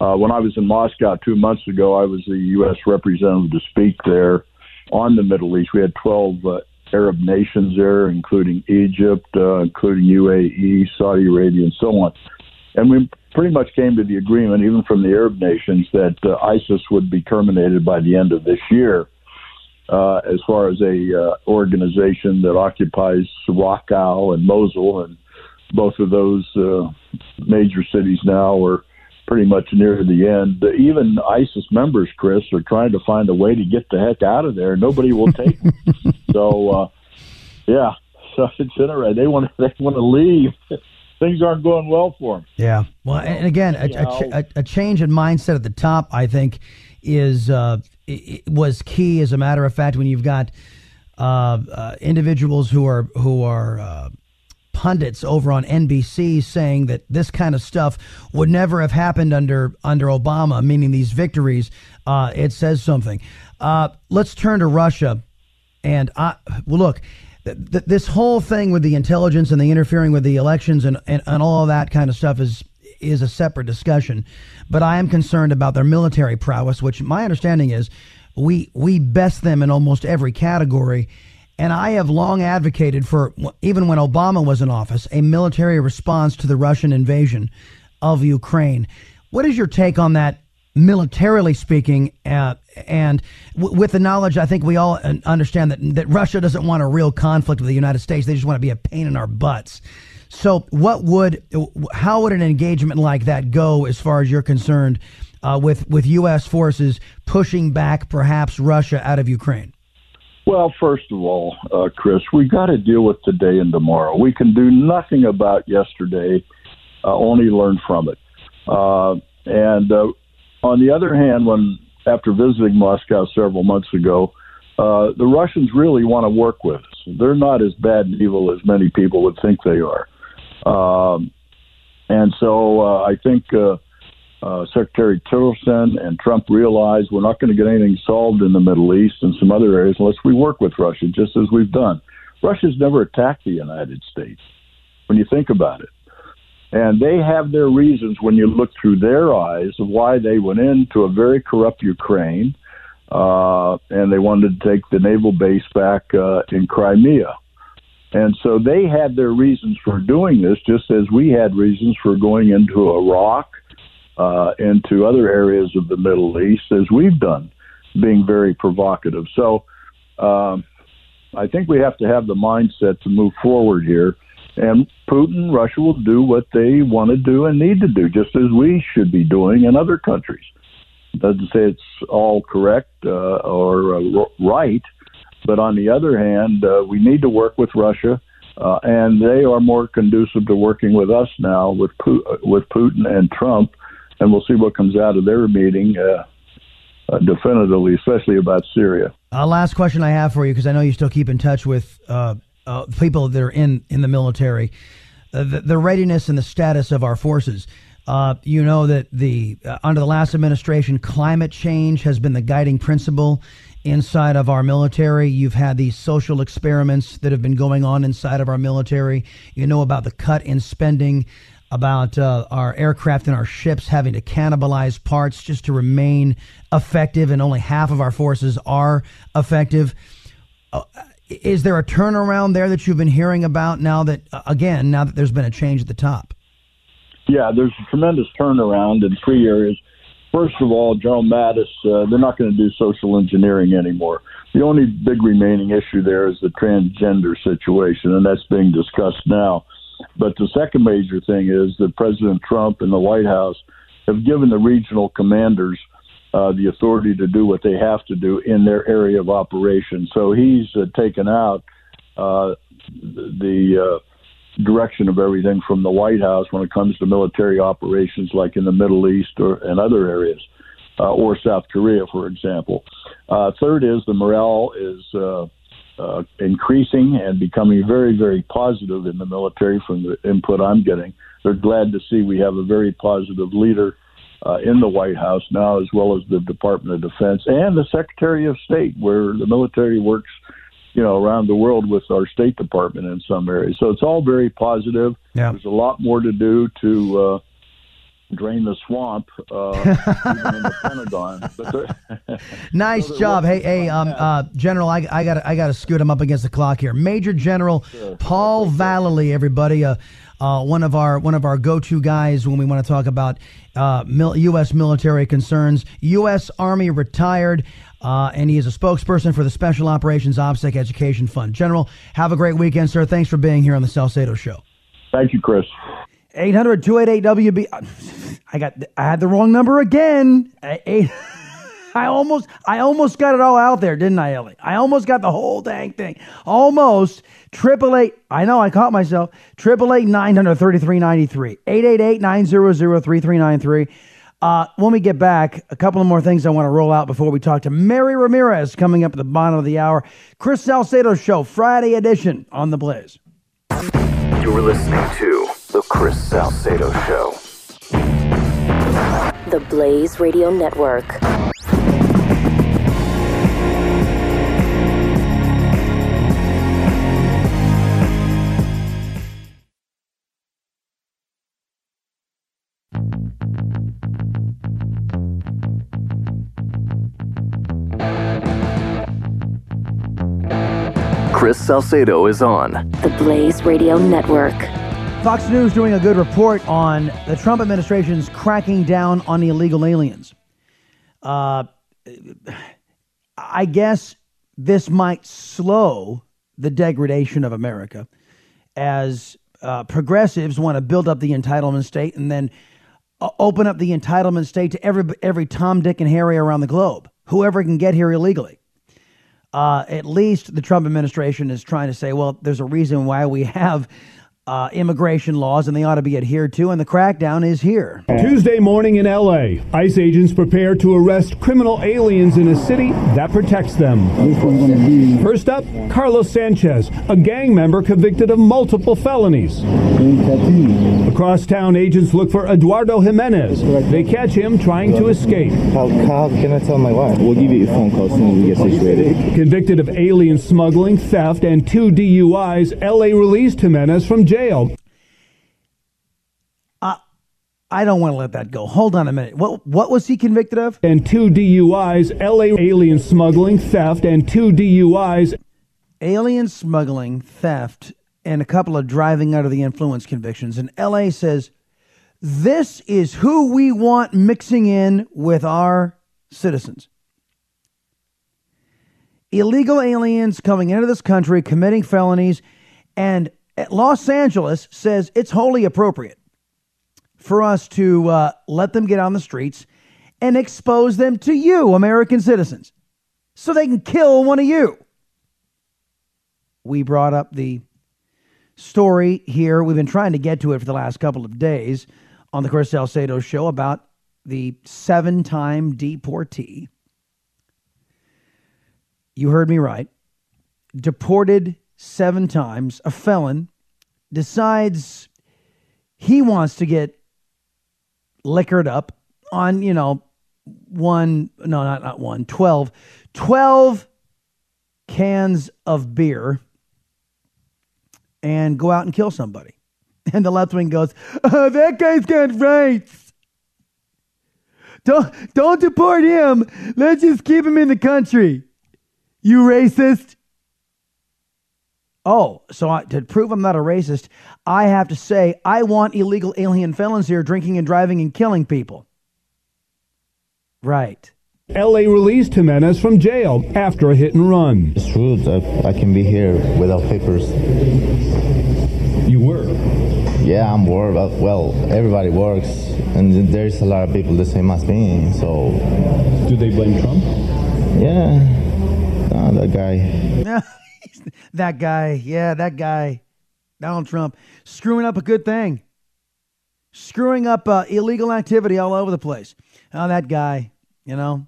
Uh, when I was in Moscow two months ago, I was the U S representative to speak there on the Middle East. We had twelve uh, Arab nations there, including Egypt, uh, including U A E, Saudi Arabia, and so on. And we pretty much came to the agreement, even from the Arab nations, that uh, ISIS would be terminated by the end of this year uh, as far as a uh, organization that occupies Raqqa and Mosul, and both of those uh, major cities now are pretty much near the end. Even ISIS members, Chris, are trying to find a way to get the heck out of there. Nobody will take them. So, uh, yeah, so it's interesting. They want to, they want to leave. Things aren't going well for them. Yeah. Well, and again, a, a, a change in mindset at the top, I think, is uh, it was key. As a matter of fact, when you've got uh, uh, individuals who are who are uh, pundits over on N B C saying that this kind of stuff would never have happened under under Obama, meaning these victories, uh, it says something. Uh, let's turn to Russia. And I, well, look, th- th- this whole thing with the intelligence and the interfering with the elections and, and, and all that kind of stuff is is a separate discussion. But I am concerned about their military prowess, which my understanding is we we best them in almost every category. And I have long advocated for, even when Obama was in office, a military response to the Russian invasion of Ukraine. What is your take on that? Militarily speaking, uh, and w- with the knowledge, I think we all understand that that Russia doesn't want a real conflict with the United States. They just want to be a pain in our butts. So what would, how would an engagement like that go as far as you're concerned uh, with, with U S forces pushing back perhaps Russia out of Ukraine? Well, first of all, uh, Chris, we got to deal with today and tomorrow. We can do nothing about yesterday, uh, only learn from it. Uh, and uh, On the other hand, when after visiting Moscow several months ago, uh, the Russians really want to work with us. They're not as bad and evil as many people would think they are. Um, and so uh, I think uh, uh, Secretary Tillerson and Trump realize we're not going to get anything solved in the Middle East and some other areas unless we work with Russia, just as we've done. Russia's never attacked the United States, when you think about it. And they have their reasons when you look through their eyes of why they went into a very corrupt Ukraine, uh, and they wanted to take the naval base back uh, in Crimea. And so they had their reasons for doing this, just as we had reasons for going into Iraq, uh, into other areas of the Middle East, as we've done, being very provocative. So um, I think we have to have the mindset to move forward here. And Putin, Russia will do what they want to do and need to do, just as we should be doing in other countries. Doesn't say it's all correct uh, or uh, right, but on the other hand, uh, we need to work with Russia, uh, and they are more conducive to working with us now with Pu- with Putin and Trump, and we'll see what comes out of their meeting uh, uh, definitively, especially about Syria. Uh, last question I have for you, because I know you still keep in touch with uh, uh, people that are in, in the military, uh, the, the readiness and the status of our forces. Uh, you know that the uh, under the last administration, climate change has been the guiding principle inside of our military. You've had these social experiments that have been going on inside of our military. You know about the cut in spending, about uh, our aircraft and our ships having to cannibalize parts just to remain effective, and only half of our forces are effective. Uh, is there a turnaround there that you've been hearing about now that, uh, again, now that there's been a change at the top? Yeah, there's a tremendous turnaround in three areas. First of all, General Mattis, uh, they're not going to do social engineering anymore. The only big remaining issue there is the transgender situation, and that's being discussed now. But the second major thing is that President Trump and the White House have given the regional commanders uh, the authority to do what they have to do in their area of operation. So he's uh, taken out uh, the... Uh, direction of everything from the White House when it comes to military operations, like in the Middle East or and other areas, uh, or South Korea, for example. Uh, third is the morale is uh, uh, increasing and becoming very, very positive in the military from the input I'm getting. They're glad to see we have a very positive leader uh, in the White House now, as well as the Department of Defense and the Secretary of State, where the military works you know, around the world with our State Department in some areas. So it's all very positive. Yeah. There's a lot more to do to uh, drain the swamp, uh, even in the Pentagon. But nice so job. Hey, hey, um, uh, General, I, I got I got to scoot him up against the clock here. Major General sure. Paul Vallely, everybody, uh, uh, one of our one of our go-to guys when we want to talk about uh, mil- U S military concerns. U S Army retired. Uh, and he is a spokesperson for the Special Operations OPSEC Education Fund. General, have a great weekend, sir. Thanks for being here on the Salcedo Show. Thank you, Chris. eight hundred two eight eight W B. I got, I had the wrong number again. Eight. I almost, I almost got it all out there, didn't I, Ellie? I almost got the whole dang thing. Almost. Triple eight. I know I caught myself. Triple eight nine hundred thirty three ninety three. Eight eight eight nine zero zero three three nine three. Uh, when we get back, a couple of more things I want to roll out before we talk to Mary Ramirez coming up at the bottom of the hour. Chris Salcedo Show, Friday edition on The Blaze. You're listening to The Chris Salcedo Show. The Blaze Radio Network. Chris Salcedo is on The Blaze Radio Network. Fox News doing a good report on the Trump administration's cracking down on the illegal aliens. Uh, I guess this might slow the degradation of America as uh, progressives want to build up the entitlement state and then open up the entitlement state to every, every Tom, Dick, and Harry around the globe, whoever can get here illegally. Uh, at least the Trump administration is trying to say, well, there's a reason why we have uh, immigration laws and they ought to be adhered to. And the crackdown is here. Tuesday morning in L A, ICE agents prepare to arrest criminal aliens in a city that protects them. First up, Carlos Sanchez, a gang member convicted of multiple felonies. Across town, agents look for Eduardo Jimenez. They catch him trying to escape. How, how can I tell my wife? We'll give you a phone call soon when we get situated. Convicted of alien smuggling, theft, and two D U Is, L A released Jimenez from jail. Uh, I don't want to let that go. Hold on a minute. What what was he convicted of? And two D U Is, L A alien smuggling, theft, and two D U Is. Alien smuggling, theft, and a couple of driving under the influence convictions. And L A says, this is who we want mixing in with our citizens. Illegal aliens coming into this country, committing felonies, and Los Angeles says it's wholly appropriate for us to uh, let them get on the streets and expose them to you, American citizens, so they can kill one of you. We brought up the story here. We've been trying to get to it for the last couple of days on the Chris Salcedo show about the seven-time deportee. You heard me right. Deported seven times, a felon, decides he wants to get liquored up on, you know, one, no, not, not one, twelve, twelve cans of beer and go out and kill somebody. And the left wing goes, oh, that guy's got rights. Don't, don't deport him. Let's just keep him in the country. You racist. Oh, so I, to prove I'm not a racist, I have to say I want illegal alien felons here drinking and driving and killing people. Right. L A released Jimenez from jail after a hit and run. It's true that I can be here without papers. You were? Yeah, I'm worried about, well, everybody works, and there's a lot of people the same as me, so... Do they blame Trump? Yeah, no, that guy. That guy, yeah, that guy, Donald Trump, screwing up a good thing. Screwing up uh, illegal activity all over the place. Oh, that guy, you know.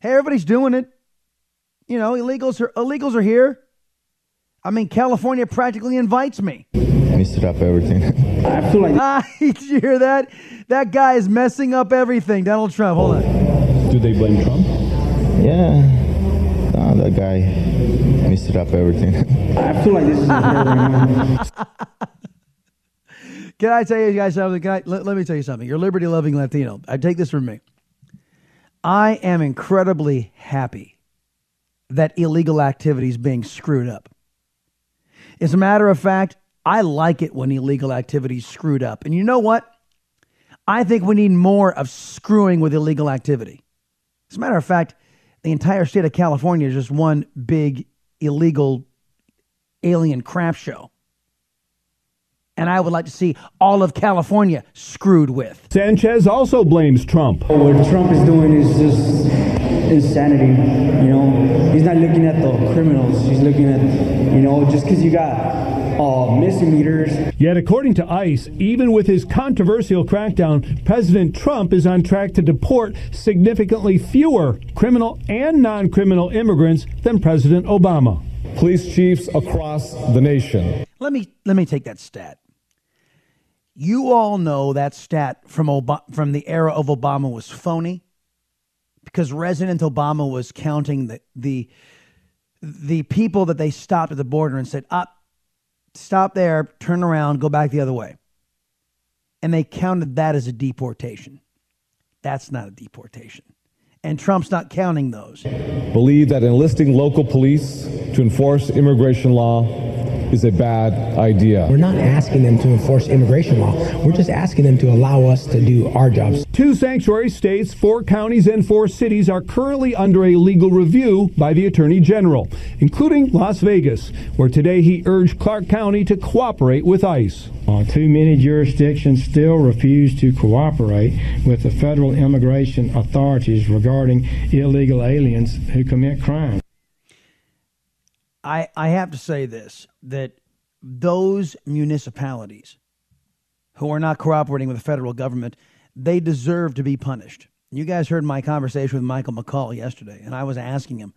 Hey, everybody's doing it. You know, illegals are illegals are here. I mean, California practically invites me. He stood up everything. I feel like. Ah, did you hear that? That guy is messing up everything. Donald Trump, hold on. Do they blame Trump? Yeah. No, that guy messed it up everything. I feel like this is a Can I tell you guys something? Can I, let, let me tell you something. You're a liberty-loving Latino. I take this from me. I am incredibly happy that illegal activity is being screwed up. As a matter of fact, I like it when illegal activity is screwed up. And you know what? I think we need more of screwing with illegal activity. As a matter of fact, the entire state of California is just one big illegal alien crap show. And I would like to see all of California screwed with. Sanchez also blames Trump. What Trump is doing is just insanity. You know, he's not looking at the criminals. He's looking at, you know, just because you got... Uh, misdemeanors. Yet, according to ICE, even with his controversial crackdown, President Trump is on track to deport significantly fewer criminal and non-criminal immigrants than President Obama. Police chiefs across the nation. Let me let me take that stat. You all know that stat from Ob- from the era of Obama was phony because President Obama was counting the the the people that they stopped at the border and said, "Up." Stop there, turn around, go back the other way. And they counted that as a deportation. That's not a deportation. And Trump's not counting those. Believe that enlisting local police to enforce immigration law is a bad idea. We're not asking them to enforce immigration law. We're just asking them to allow us to do our jobs. Two sanctuary states, four counties, and four cities are currently under a legal review by the Attorney General, including Las Vegas, where today he urged Clark County to cooperate with ICE. Uh, too many jurisdictions still refuse to cooperate with the federal immigration authorities regarding illegal aliens who commit crimes. I, I have to say this, that those municipalities who are not cooperating with the federal government, they deserve to be punished. You guys heard my conversation with Michael McCall yesterday, and I was asking him,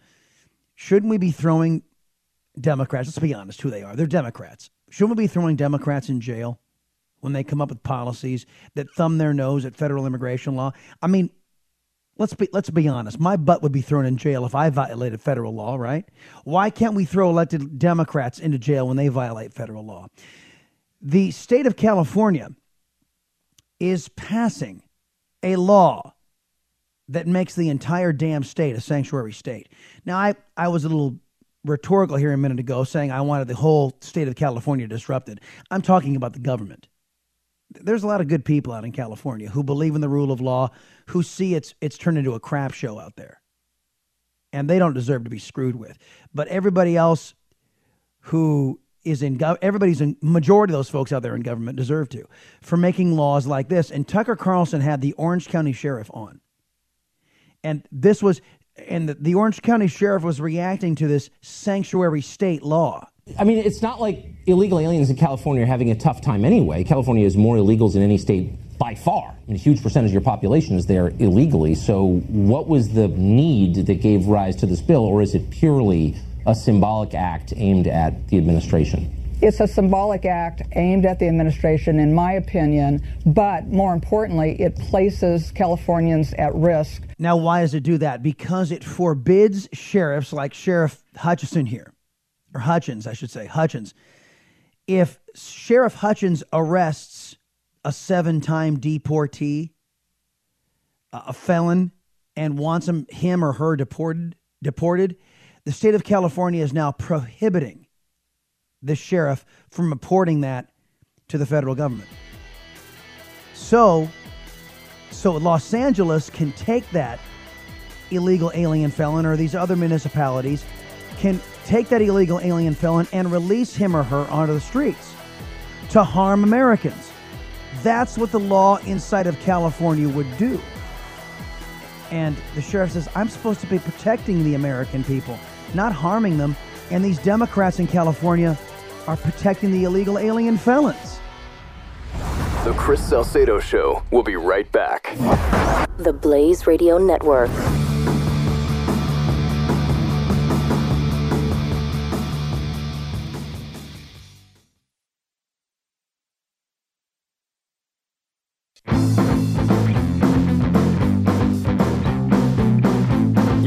shouldn't we be throwing Democrats, let's be honest who they are, they're Democrats. Shouldn't we be throwing Democrats in jail when they come up with policies that thumb their nose at federal immigration law? I mean, Let's be let's be honest. My butt would be thrown in jail if I violated federal law, right? Why can't we throw elected Democrats into jail when they violate federal law? The state of California is passing a law that makes the entire damn state a sanctuary state. Now, I, I was a little rhetorical here a minute ago saying I wanted the whole state of California disrupted. I'm talking about the government. There's a lot of good people out in California who believe in the rule of law, who see it's it's turned into a crap show out there. And they don't deserve to be screwed with. But everybody else who is in government, everybody's in, majority of those folks out there in government deserve to, for making laws like this. And Tucker Carlson had the Orange County sheriff on. And this was, and the, the Orange County sheriff was reacting to this sanctuary state law. I mean, it's not like illegal aliens in California are having a tough time anyway. California has more illegals than any state by far. I mean, a huge percentage of your population is there illegally. So what was the need that gave rise to this bill, or is it purely a symbolic act aimed at the administration? It's a symbolic act aimed at the administration, in my opinion, but more importantly, it places Californians at risk. Now, why does it do that? Because it forbids sheriffs like Sheriff Hutchins here. Or Hutchins, I should say, Hutchins. If Sheriff Hutchins arrests a seven-time deportee, a felon, and wants him, him or her deported, deported, the state of California is now prohibiting the sheriff from reporting that to the federal government. So, so Los Angeles can take that illegal alien felon, or these other municipalities can take that illegal alien felon and release him or her onto the streets to harm Americans. That's what the law inside of California would do. And the sheriff says, I'm supposed to be protecting the American people, not harming them. And these Democrats in California are protecting the illegal alien felons. The Chris Salcedo Show will be right back. The Blaze Radio Network.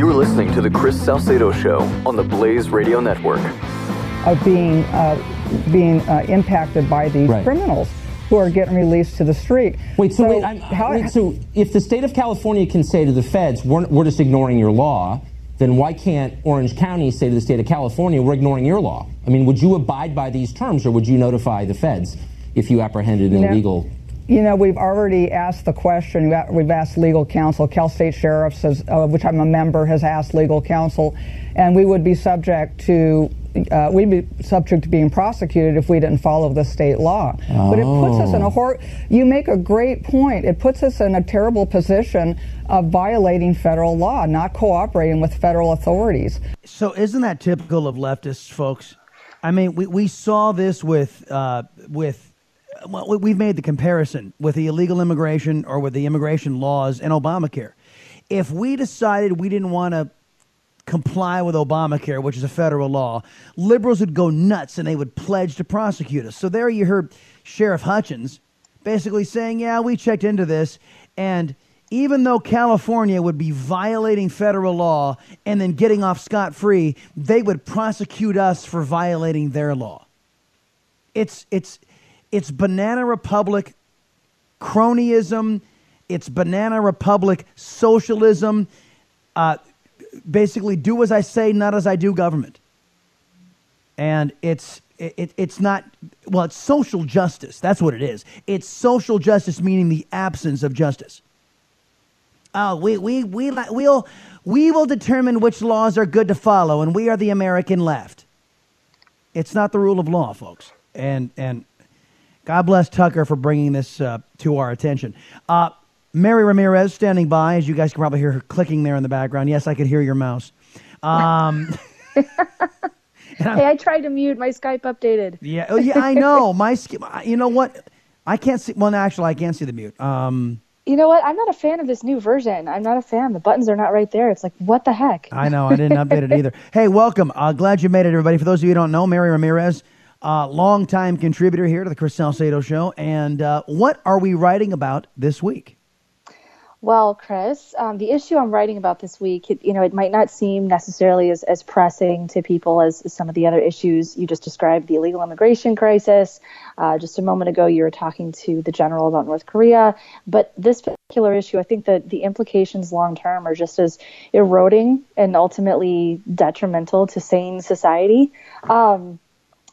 Listening to the Chris Salcedo Show on the Blaze Radio Network. Of being uh, being uh, impacted by these right. criminals who are getting released to the street. Wait, so, so wait, I'm, how, wait, so if the state of California can say to the feds, we're, we're just ignoring your law, then why can't Orange County say to the state of California, we're ignoring your law? I mean, would you abide by these terms, or would you notify the feds if you apprehended an no. illegal? You know, we've already asked the question. We've asked legal counsel. Cal State Sheriffs, has, uh, which I'm a member, has asked legal counsel, and we would be subject to uh, we'd be subject to being prosecuted if we didn't follow the state law. Oh. But it puts us in a hor- you make a great point. It puts us in a terrible position of violating federal law, not cooperating with federal authorities. So, isn't that typical of leftists, folks? I mean, we we saw this with uh, with. Well, we've made the comparison with the illegal immigration or with the immigration laws and Obamacare. If we decided we didn't want to comply with Obamacare, which is a federal law, liberals would go nuts and they would pledge to prosecute us. So there you heard Sheriff Hutchins basically saying, yeah, we checked into this. And even though California would be violating federal law and then getting off scot-free, they would prosecute us for violating their law. It's it's. It's Banana Republic cronyism. It's Banana Republic socialism. Uh, basically, do as I say, not as I do government. And it's it, it's not, well, it's social justice. That's what it is. It's social justice, meaning the absence of justice. Oh, we we we we'll we will determine which laws are good to follow, and we are the American left. It's not the rule of law, folks, and and. God bless Tucker for bringing this uh, to our attention. Uh, Mary Ramirez standing by, as you guys can probably hear her clicking there in the background. Yes, I could hear your mouse. Um, hey, I tried to mute. My Skype updated. Yeah, oh, yeah, I know. My, you know what? I can't see. Well, actually, I can't see the mute. Um, you know what? I'm not a fan of this new version. I'm not a fan. The buttons are not right there. It's like, what the heck? I know. I didn't update it either. Hey, welcome. Uh, glad you made it, everybody. For those of you who don't know, Mary Ramirez. Uh, long-time contributor here to the Chris Salcedo Show. And uh, what are we writing about this week? Well, Chris, um, the issue I'm writing about this week, it, you know, it might not seem necessarily as, as pressing to people as, as some of the other issues you just described, the illegal immigration crisis. Uh, just a moment ago, you were talking to the general about North Korea. But this particular issue, I think that the implications long-term are just as eroding and ultimately detrimental to sane society. Um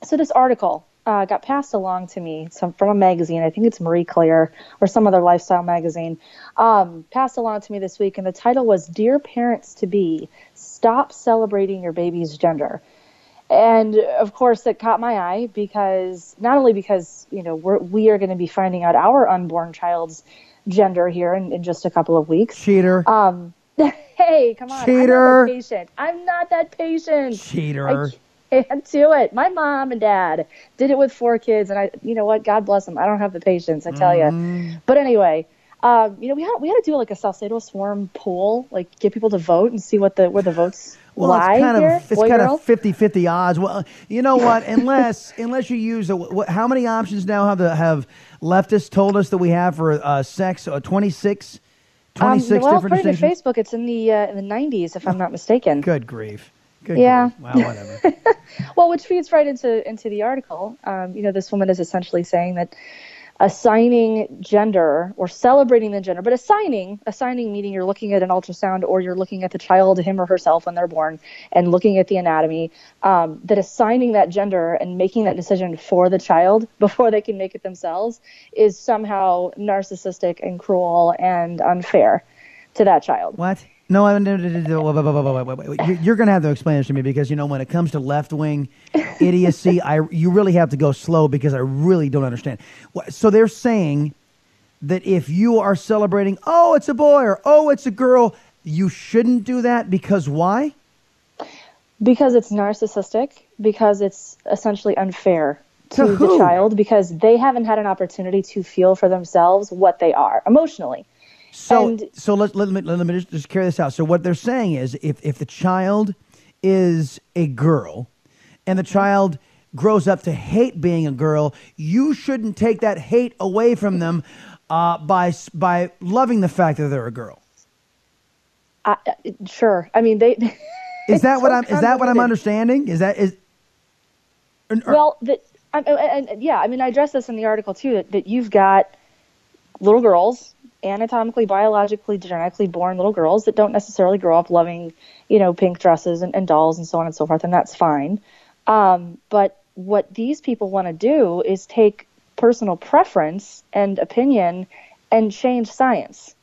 So this article uh, got passed along to me some, from a magazine. I think it's Marie Claire or some other lifestyle magazine. Um, passed along to me this week, and the title was, Dear Parents to Be, Stop Celebrating Your Baby's Gender. And of course, it caught my eye because not only because, you know, we're, we are going to be finding out our unborn child's gender here in, in just a couple of weeks. Cheater. Um, hey, come on. Cheater. I'm not that patient. I'm not that patient. Cheater. I can't do it. My mom and dad did it with four kids. And I, you know what? God bless them. I don't have the patience, I tell mm. you. But anyway. Um, you know, we had we had to do like a Salcedo Swarm poll, like get people to vote and see what the where the votes well, lie. It's kind here, of it's kind girl. of fifty-fifty odds. Well, you know what? Unless unless you use a, what, how many options now have the have leftists told us that we have for uh, sex? Uh, twenty-six, twenty-six um, well, different distinctions. Well, according to Facebook, it's in the uh, in the nineties, if I'm not mistaken. Good grief. Good yeah. Grief. Wow. Whatever. Well, which feeds right into into the article. Um, you know, this woman is essentially saying that. Assigning gender or celebrating the gender, but assigning, assigning meaning you're looking at an ultrasound or you're looking at the child, him or herself, when they're born and looking at the anatomy, um, that assigning that gender and making that decision for the child before they can make it themselves is somehow narcissistic and cruel and unfair to that child. What? No, I no, no, no, no, wait, wait, wait, wait, wait. You're going to have to explain this to me because, you know, when it comes to left-wing idiocy, I you really have to go slow because I really don't understand. So they're saying that if you are celebrating, oh, it's a boy or oh, it's a girl, you shouldn't do that because why? Because it's narcissistic, because it's essentially unfair to, to the child, because they haven't had an opportunity to feel for themselves what they are emotionally. So, and, so let, let, let, let me just, just carry this out. So what they're saying is if, if the child is a girl and the child grows up to hate being a girl, you shouldn't take that hate away from them uh, by by loving the fact that they're a girl. I, sure. I mean, they... Is that what so I'm is that what I'm understanding? Is that... is? Or, well, the, I, and, and, yeah, I mean, I addressed this in the article, too, that, that you've got little girls... anatomically, biologically, genetically born little girls that don't necessarily grow up loving, you know, pink dresses and, and dolls and so on and so forth, and that's fine. Um, but what these people want to do is take personal preference and opinion and change science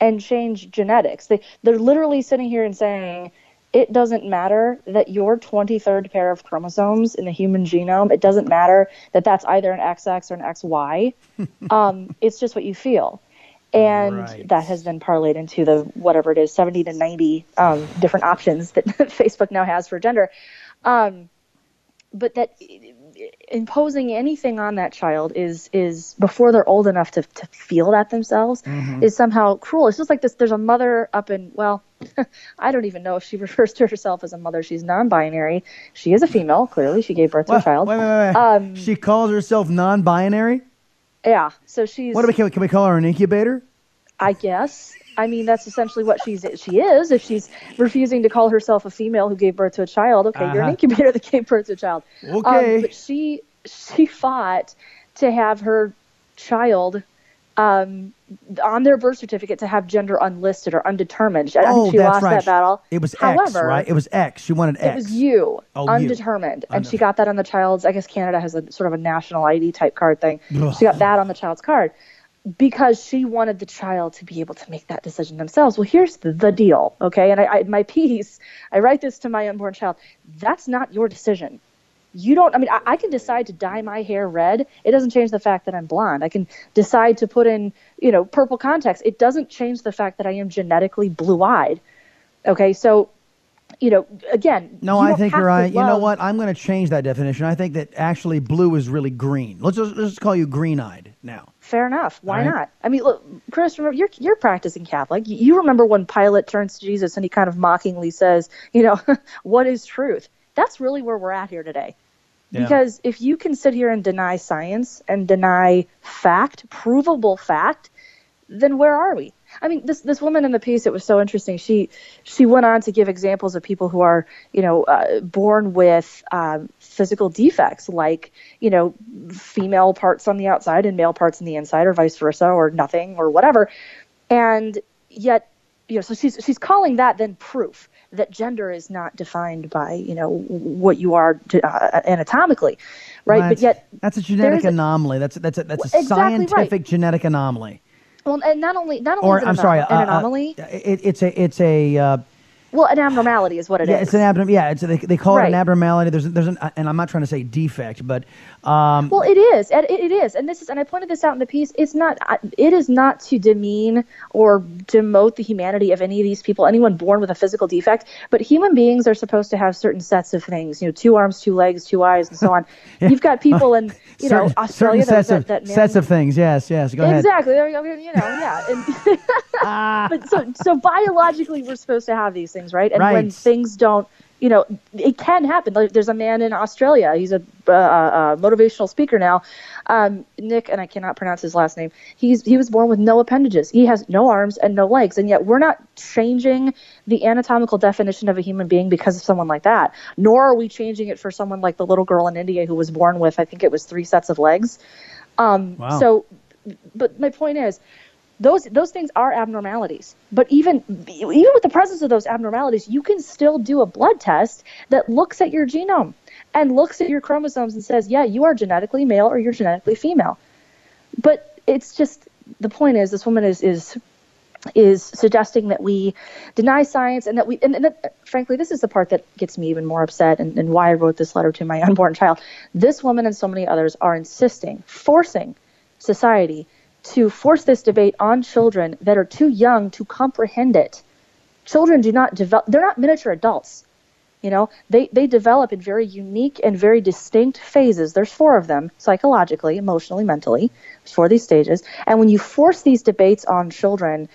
and change genetics. They, they're literally sitting here and saying, it doesn't matter that your twenty-third pair of chromosomes in the human genome, it doesn't matter that that's either an X X or an X Y. Um, it's just what you feel. And right. that has been parlayed into the whatever it is, seventy to ninety um, different options that Facebook now has for gender. Um, but that imposing anything on that child is is before they're old enough to, to feel that themselves mm-hmm. is somehow cruel. It's just like this. There's a mother up in, well, I don't even know if she refers to herself as a mother. She's non-binary. She is a female. Clearly, she gave birth to well, a child. Wait, wait, wait. Um, she calls herself non-binary? Yeah, so she's... What do we, can, we, can we call her an incubator? I guess. I mean, that's essentially what she's she is. If she's refusing to call herself a female who gave birth to a child, okay, uh-huh. you're an incubator that gave birth to a child. Okay. Um, but she, she fought to have her child um, on their birth certificate to have gender unlisted or undetermined. I oh, think she that's lost right. that battle. It was However, X, right? It was X. She wanted X. It was U, oh, undetermined. You. And she got that on the child's, I guess Canada has a sort of a national I D type card thing. Ugh. She got that on the child's card because she wanted the child to be able to make that decision themselves. Well, here's the, the deal, okay? And I, I, my piece, I write this to my unborn child. That's not your decision. You don't, I mean, I, I can decide to dye my hair red. It doesn't change the fact that I'm blonde. I can decide to put in, you know, purple contacts. It doesn't change the fact that I am genetically blue-eyed. Okay, so, you know, again. No, I think you're right. You know what? I'm going to change that definition. I think that actually blue is really green. Let's just, let's just call you green-eyed now. Fair enough. Why not? I mean, look, Chris, remember, you're you're practicing Catholic. You remember when Pilate turns to Jesus and he kind of mockingly says, you know, what is truth? That's really where we're at here today. Yeah. Because if you can sit here and deny science and deny fact, provable fact, then where are we? I mean, this this woman in the piece, it was so interesting. She she went on to give examples of people who are, you know, uh, born with um, physical defects like, you know, female parts on the outside and male parts on the inside or vice versa or nothing or whatever. And yet, you know, so she's she's calling that then proof that gender is not defined by, you know, what you are to, uh, anatomically, right? Right? But yet that's a genetic anomaly. A, that's that's a, that's a exactly scientific right. genetic anomaly. Well, and not only not only or, is it I'm an, sorry, an uh, anomaly. Uh, it, it's a it's a uh, Well, an abnormality is what it yeah, is. It's an abnorm- yeah, it's they, they call right. it an abnormality. There's there's an, and I'm not trying to say defect, but um, well, it is, and it, it is, and this is, and I pointed this out in the piece. It's not, it is not to demean or demote the humanity of any of these people, anyone born with a physical defect. But human beings are supposed to have certain sets of things, you know, two arms, two legs, two eyes, and so on. yeah. You've got people in, you certain, know, Australia that, that, that man- sets of things. Yes, yes, go exactly. ahead. Exactly. You know, yeah. And ah. But so so biologically, we're supposed to have these things. Right, and right. when things don't, you know, it can happen. Like, there's a man in Australia. He's a uh, uh, motivational speaker now, um, Nick, and I cannot pronounce his last name. He's he was born with no appendages. He has no arms and no legs, and yet we're not changing the anatomical definition of a human being because of someone like that. Nor are we changing it for someone like the little girl in India who was born with, I think it was three sets of legs. Um, wow. So, but my point is, Those those things are abnormalities, but even even with the presence of those abnormalities, you can still do a blood test that looks at your genome and looks at your chromosomes and says, yeah, you are genetically male or you're genetically female. But it's just, the point is, this woman is is is suggesting that we deny science, and that we and, and that, frankly, this is the part that gets me even more upset, and, and why I wrote this letter to my unborn child. This woman and so many others are insisting, forcing society to force this debate on children that are too young to comprehend it. Children do not develop, they're not miniature adults. You know, they, they develop in very unique and very distinct phases. There's four of them, psychologically, emotionally, mentally, four of these stages. And when you force these debates on children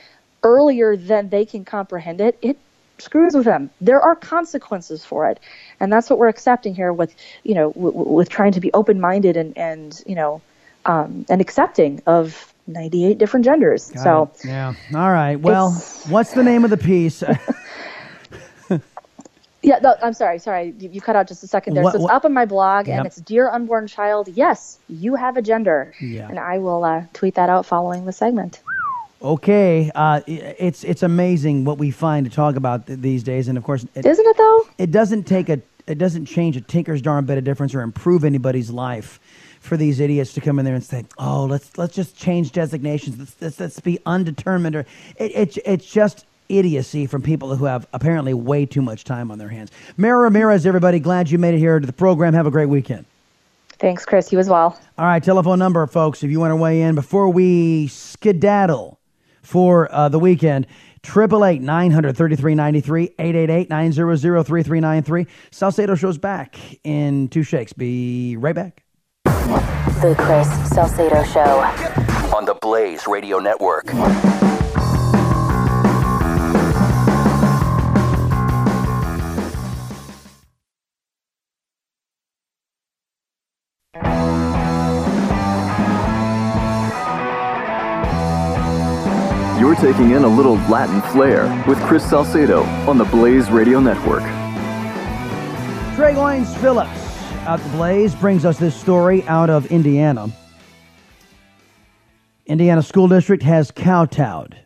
earlier than they can comprehend it, it screws with them. There are consequences for it. And that's what we're accepting here with, you know, w- w- with trying to be open-minded and, and you know, um, and accepting of ninety-eight different genders. Got so it. Yeah. All right. Well, what's the name of the piece? yeah. No, I'm sorry. Sorry. You, you cut out just a second there. What, so it's what? Up on my blog, yep. And it's Dear Unborn Child. Yes, you have a gender. Yeah. And I will uh, tweet that out following the segment. Okay. Uh, it's it's amazing what we find to talk about th- these days, and of course, it, isn't it though? It doesn't take a it doesn't change a tinker's darn bit of difference or improve anybody's life for these idiots to come in there and say, oh, let's let's just change designations. Let's let's, let's be undetermined. Or it, it It's just idiocy from people who have apparently way too much time on their hands. Mara Ramirez, everybody, glad you made it here to the program. Have a great weekend. Thanks, Chris. You as well. All right, telephone number, folks, if you want to weigh in before we skedaddle for uh, the weekend. eight eight eight, nine hundred, thirty-three ninety-three, eight eight eight, nine hundred, thirty-three ninety-three. Salcedo Show's back in two shakes. Be right back. The Chris Salcedo Show on the Blaze Radio Network. You're taking in a little Latin flair with Chris Salcedo on the Blaze Radio Network. Trey Lyons Phillips out the Blaze brings us this story out of Indiana. Indiana school district has kowtowed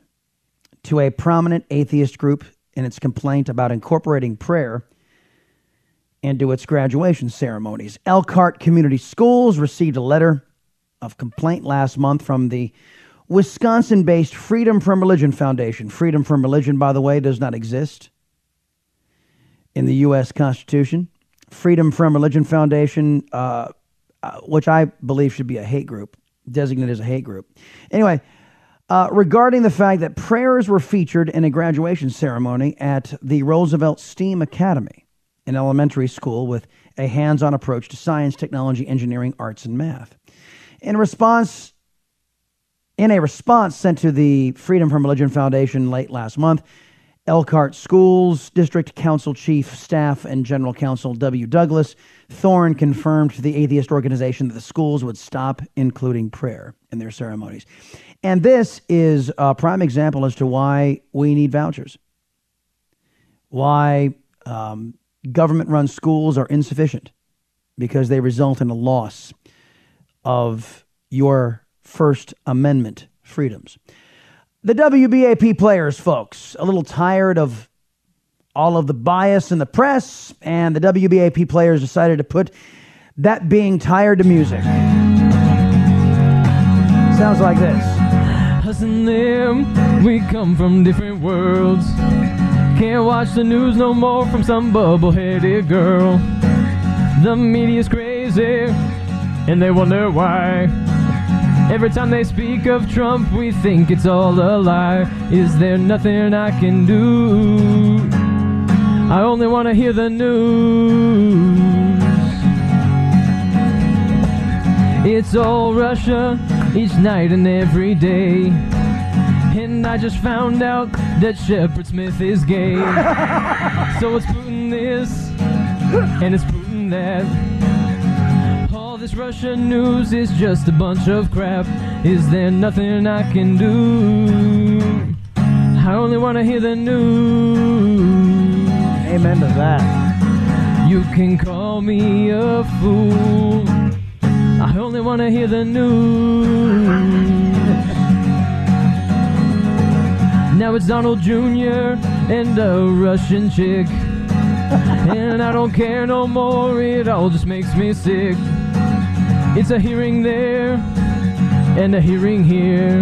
to a prominent atheist group in its complaint about incorporating prayer into its graduation ceremonies. Elkhart Community Schools received a letter of complaint last month from the Wisconsin-based Freedom from Religion Foundation. Freedom from religion, by the way, does not exist in the U S Constitution. Freedom from Religion Foundation, uh, uh, which I believe should be a hate group, designated as a hate group. Anyway, uh, regarding the fact that prayers were featured in a graduation ceremony at the Roosevelt STEAM Academy, an elementary school with a hands-on approach to science, technology, engineering, arts, and math. In response, in a response sent to the Freedom from Religion Foundation late last month, Elkhart Schools District Council Chief, Staff, and General Counsel W. Douglas Thorne confirmed to the atheist organization that the schools would stop including prayer in their ceremonies. And this is a prime example as to why we need vouchers, why um, government-run schools are insufficient, because they result in a loss of your First Amendment freedoms. The W B A P players, folks, a little tired of all of the bias in the press, and the W B A P players decided to put that being tired to music. Sounds like this. Us and them, we come from different worlds. Can't watch the news no more from some bubble-headed girl. The media's crazy, and they wonder why. Every time they speak of Trump, we think it's all a lie. Is there nothing I can do? I only want to hear the news. It's all Russia, each night and every day. And I just found out that Shepard Smith is gay. So it's Putin this, and it's Putin that. All this Russian news is just a bunch of crap. Is there nothing I can do? I only want to hear the news. Amen to that. You can call me a fool. I only want to hear the news. Now it's Donald Junior and a Russian chick. And I don't care no more, it all just makes me sick. It's a hearing there and a hearing here.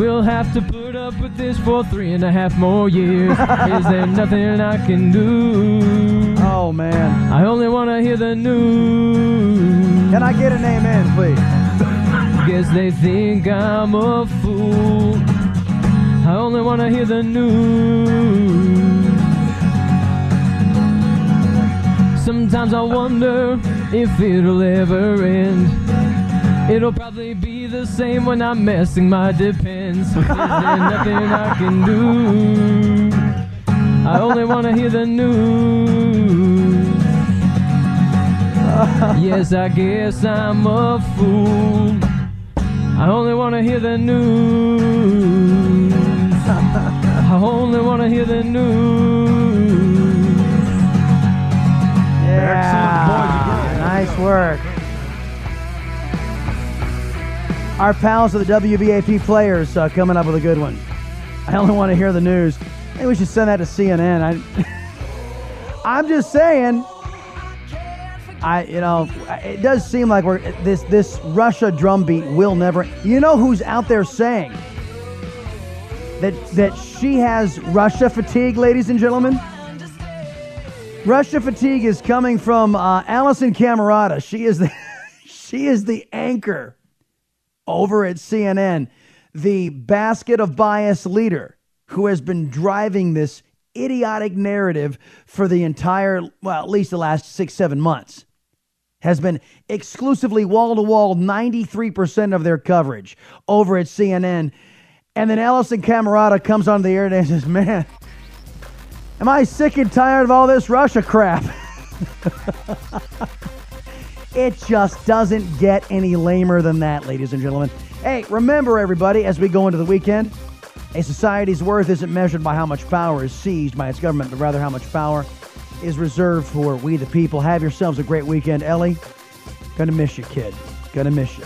We'll have to put up with this for three and a half more years. Is there nothing I can do? Oh, man. I only want to hear the news. Can I get an amen, please? Guess they think I'm a fool. I only want to hear the news. Sometimes I wonder if it'll ever end. It'll probably be the same when I'm messing my depends. Is there nothing I can do? I only want to hear the news. Yes, I guess I'm a fool. I only want to hear the news. I only want to hear the news. Yeah, nice work. Our pals of the W B A P players uh, coming up with a good one. I only want to hear the news. Maybe we should send that to C N N. I, I'm just saying. I, you know, it does seem like we're this this Russia drumbeat will never. You know who's out there saying that that she has Russia fatigue, ladies and gentlemen? Russia fatigue is coming from uh, Allison Camerata. She is the she is the anchor over at C N N, the basket of bias leader who has been driving this idiotic narrative for the entire, well, at least the last six, seven months. Has been exclusively wall-to-wall, ninety-three percent of their coverage over at C N N. And then Allison Camerata comes on the air and says, man, am I sick and tired of all this Russia crap? It just doesn't get any lamer than that, ladies and gentlemen. Hey, remember, everybody, as we go into the weekend, a society's worth isn't measured by how much power is seized by its government, but rather how much power is reserved for we the people. Have yourselves a great weekend, Ellie. Gonna miss you, kid. Gonna miss you.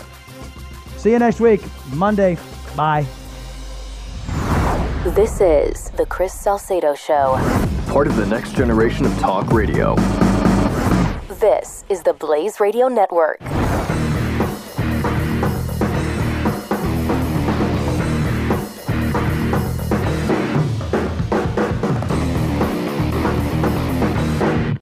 See you next week, Monday. Bye. This is The Chris Salcedo Show. Part of the next generation of talk radio. This is the Blaze Radio Network.